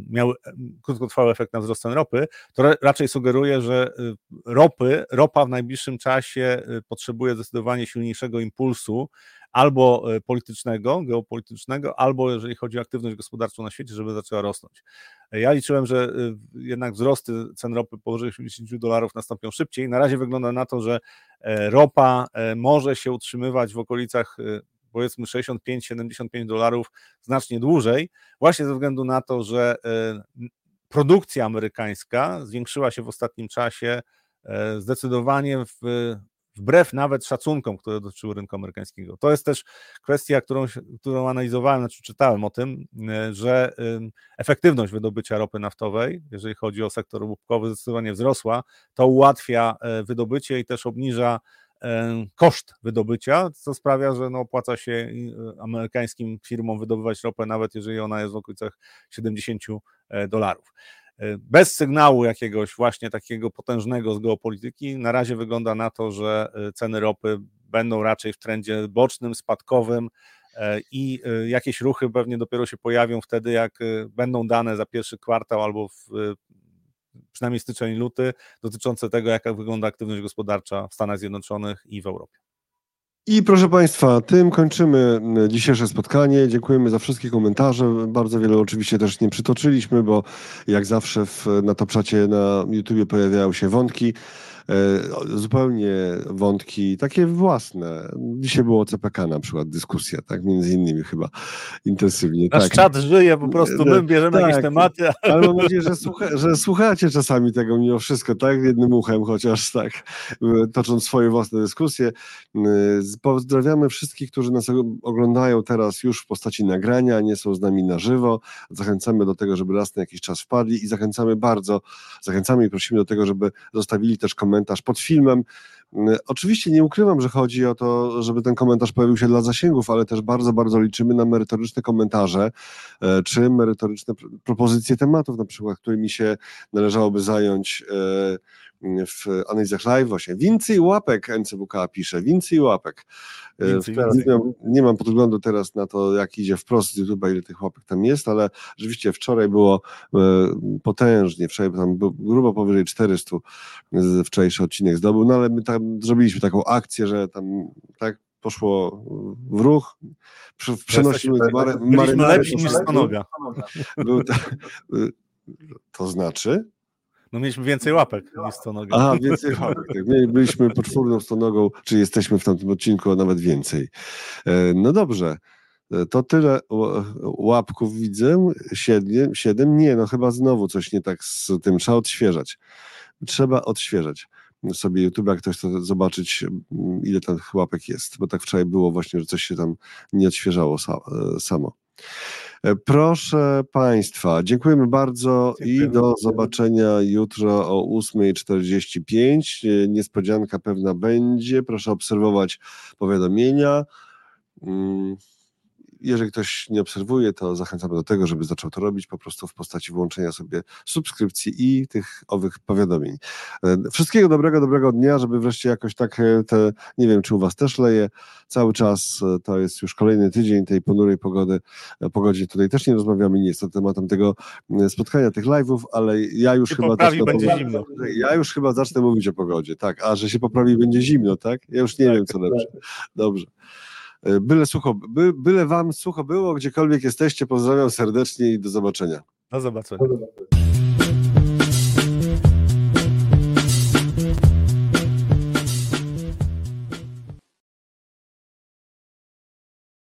miały krótkotrwały efekt na wzrost cen ropy, to raczej sugeruje, że ropa w najbliższym czasie potrzebuje zdecydowanie silniejszego impulsu albo politycznego, geopolitycznego, albo jeżeli chodzi o aktywność gospodarczą na świecie, żeby zaczęła rosnąć. Ja liczyłem, że jednak wzrosty cen ropy powyżej $80 nastąpią szybciej. Na razie wygląda na to, że ropa może się utrzymywać w okolicach powiedzmy $65-75 znacznie dłużej, właśnie ze względu na to, że produkcja amerykańska zwiększyła się w ostatnim czasie zdecydowanie wbrew nawet szacunkom, które dotyczyły rynku amerykańskiego. To jest też kwestia, którą analizowałem, znaczy czytałem o tym, że efektywność wydobycia ropy naftowej, jeżeli chodzi o sektor łupkowy, zdecydowanie wzrosła. To ułatwia wydobycie i też obniża koszt wydobycia, co sprawia, że opłaca się amerykańskim firmom wydobywać ropę, nawet jeżeli ona jest w okolicach $70. Bez sygnału jakiegoś właśnie takiego potężnego z geopolityki, na razie wygląda na to, że ceny ropy będą raczej w trendzie bocznym, spadkowym i jakieś ruchy pewnie dopiero się pojawią wtedy, jak będą dane za pierwszy kwartał albo przynajmniej styczeń, luty, dotyczące tego, jaka wygląda aktywność gospodarcza w Stanach Zjednoczonych i w Europie. I proszę Państwa, tym kończymy dzisiejsze spotkanie. Dziękujemy za wszystkie komentarze. Bardzo wiele oczywiście też nie przytoczyliśmy, bo jak zawsze na Top Czacie na YouTubie pojawiają się wątki. Zupełnie wątki takie własne. Dzisiaj było CPK na przykład dyskusja, tak? Między innymi chyba intensywnie. Nasz czat żyje, po prostu my bierzemy jakieś tematy. Ale mam nadzieję, że słuchacie czasami tego mimo wszystko, tak? Jednym uchem chociaż, tak? Tocząc swoje własne dyskusje. Pozdrawiamy wszystkich, którzy nas oglądają teraz już w postaci nagrania, nie są z nami na żywo. Zachęcamy do tego, żeby raz na jakiś czas wpadli i zachęcamy i prosimy do tego, żeby zostawili też komentarz pod filmem. Oczywiście nie ukrywam, że chodzi o to, żeby ten komentarz pojawił się dla zasięgów, ale też bardzo, bardzo liczymy na merytoryczne komentarze czy merytoryczne propozycje tematów, na przykład, którymi się należałoby zająć w analizach live właśnie. Więcej łapek, NCWK pisze, więcej łapek. Nie mam podglądu teraz na to, jak idzie wprost z YouTube'a, ile tych łapek tam jest, ale rzeczywiście wczoraj było potężnie, wczoraj tam było grubo powyżej 400 wczorajszy odcinek zdobył, no ale my tam zrobiliśmy taką akcję, że tam tak poszło w ruch, przenosimy byliśmy lepsi niż Stanoga. To znaczy? No mieliśmy więcej łapek niż Stonogą. Aha, więcej łapek. Tak. Byliśmy poczwórną Stonogą, czy jesteśmy w tamtym odcinku, a nawet więcej. No dobrze, to tyle łapków widzę. 7? Nie, no chyba znowu coś nie tak z tym. Trzeba odświeżać sobie YouTube, jak ktoś chce zobaczyć, ile tam łapek jest, bo tak wczoraj było właśnie, że coś się tam nie odświeżało samo. Proszę Państwa, dziękujemy bardzo. Dziękujemy. I do zobaczenia jutro o 8:45. Niespodzianka pewna będzie. Proszę obserwować powiadomienia. Jeżeli ktoś nie obserwuje, to zachęcamy do tego, żeby zaczął to robić po prostu w postaci włączenia sobie subskrypcji i tych owych powiadomień. Wszystkiego dobrego dnia, żeby wreszcie jakoś tak te, nie wiem, czy u Was też leje cały czas, to jest już kolejny tydzień tej ponurej pogody. O pogodzie tutaj też nie rozmawiamy, nie jest to tematem tego spotkania, tych live'ów, ale ja już chyba zacznę mówić o pogodzie, tak, a że się poprawi, będzie zimno, tak? Ja już nie wiem, co lepsze. Dobrze. Byle Wam sucho było, gdziekolwiek jesteście. Pozdrawiam serdecznie i do zobaczenia. Do zobaczenia.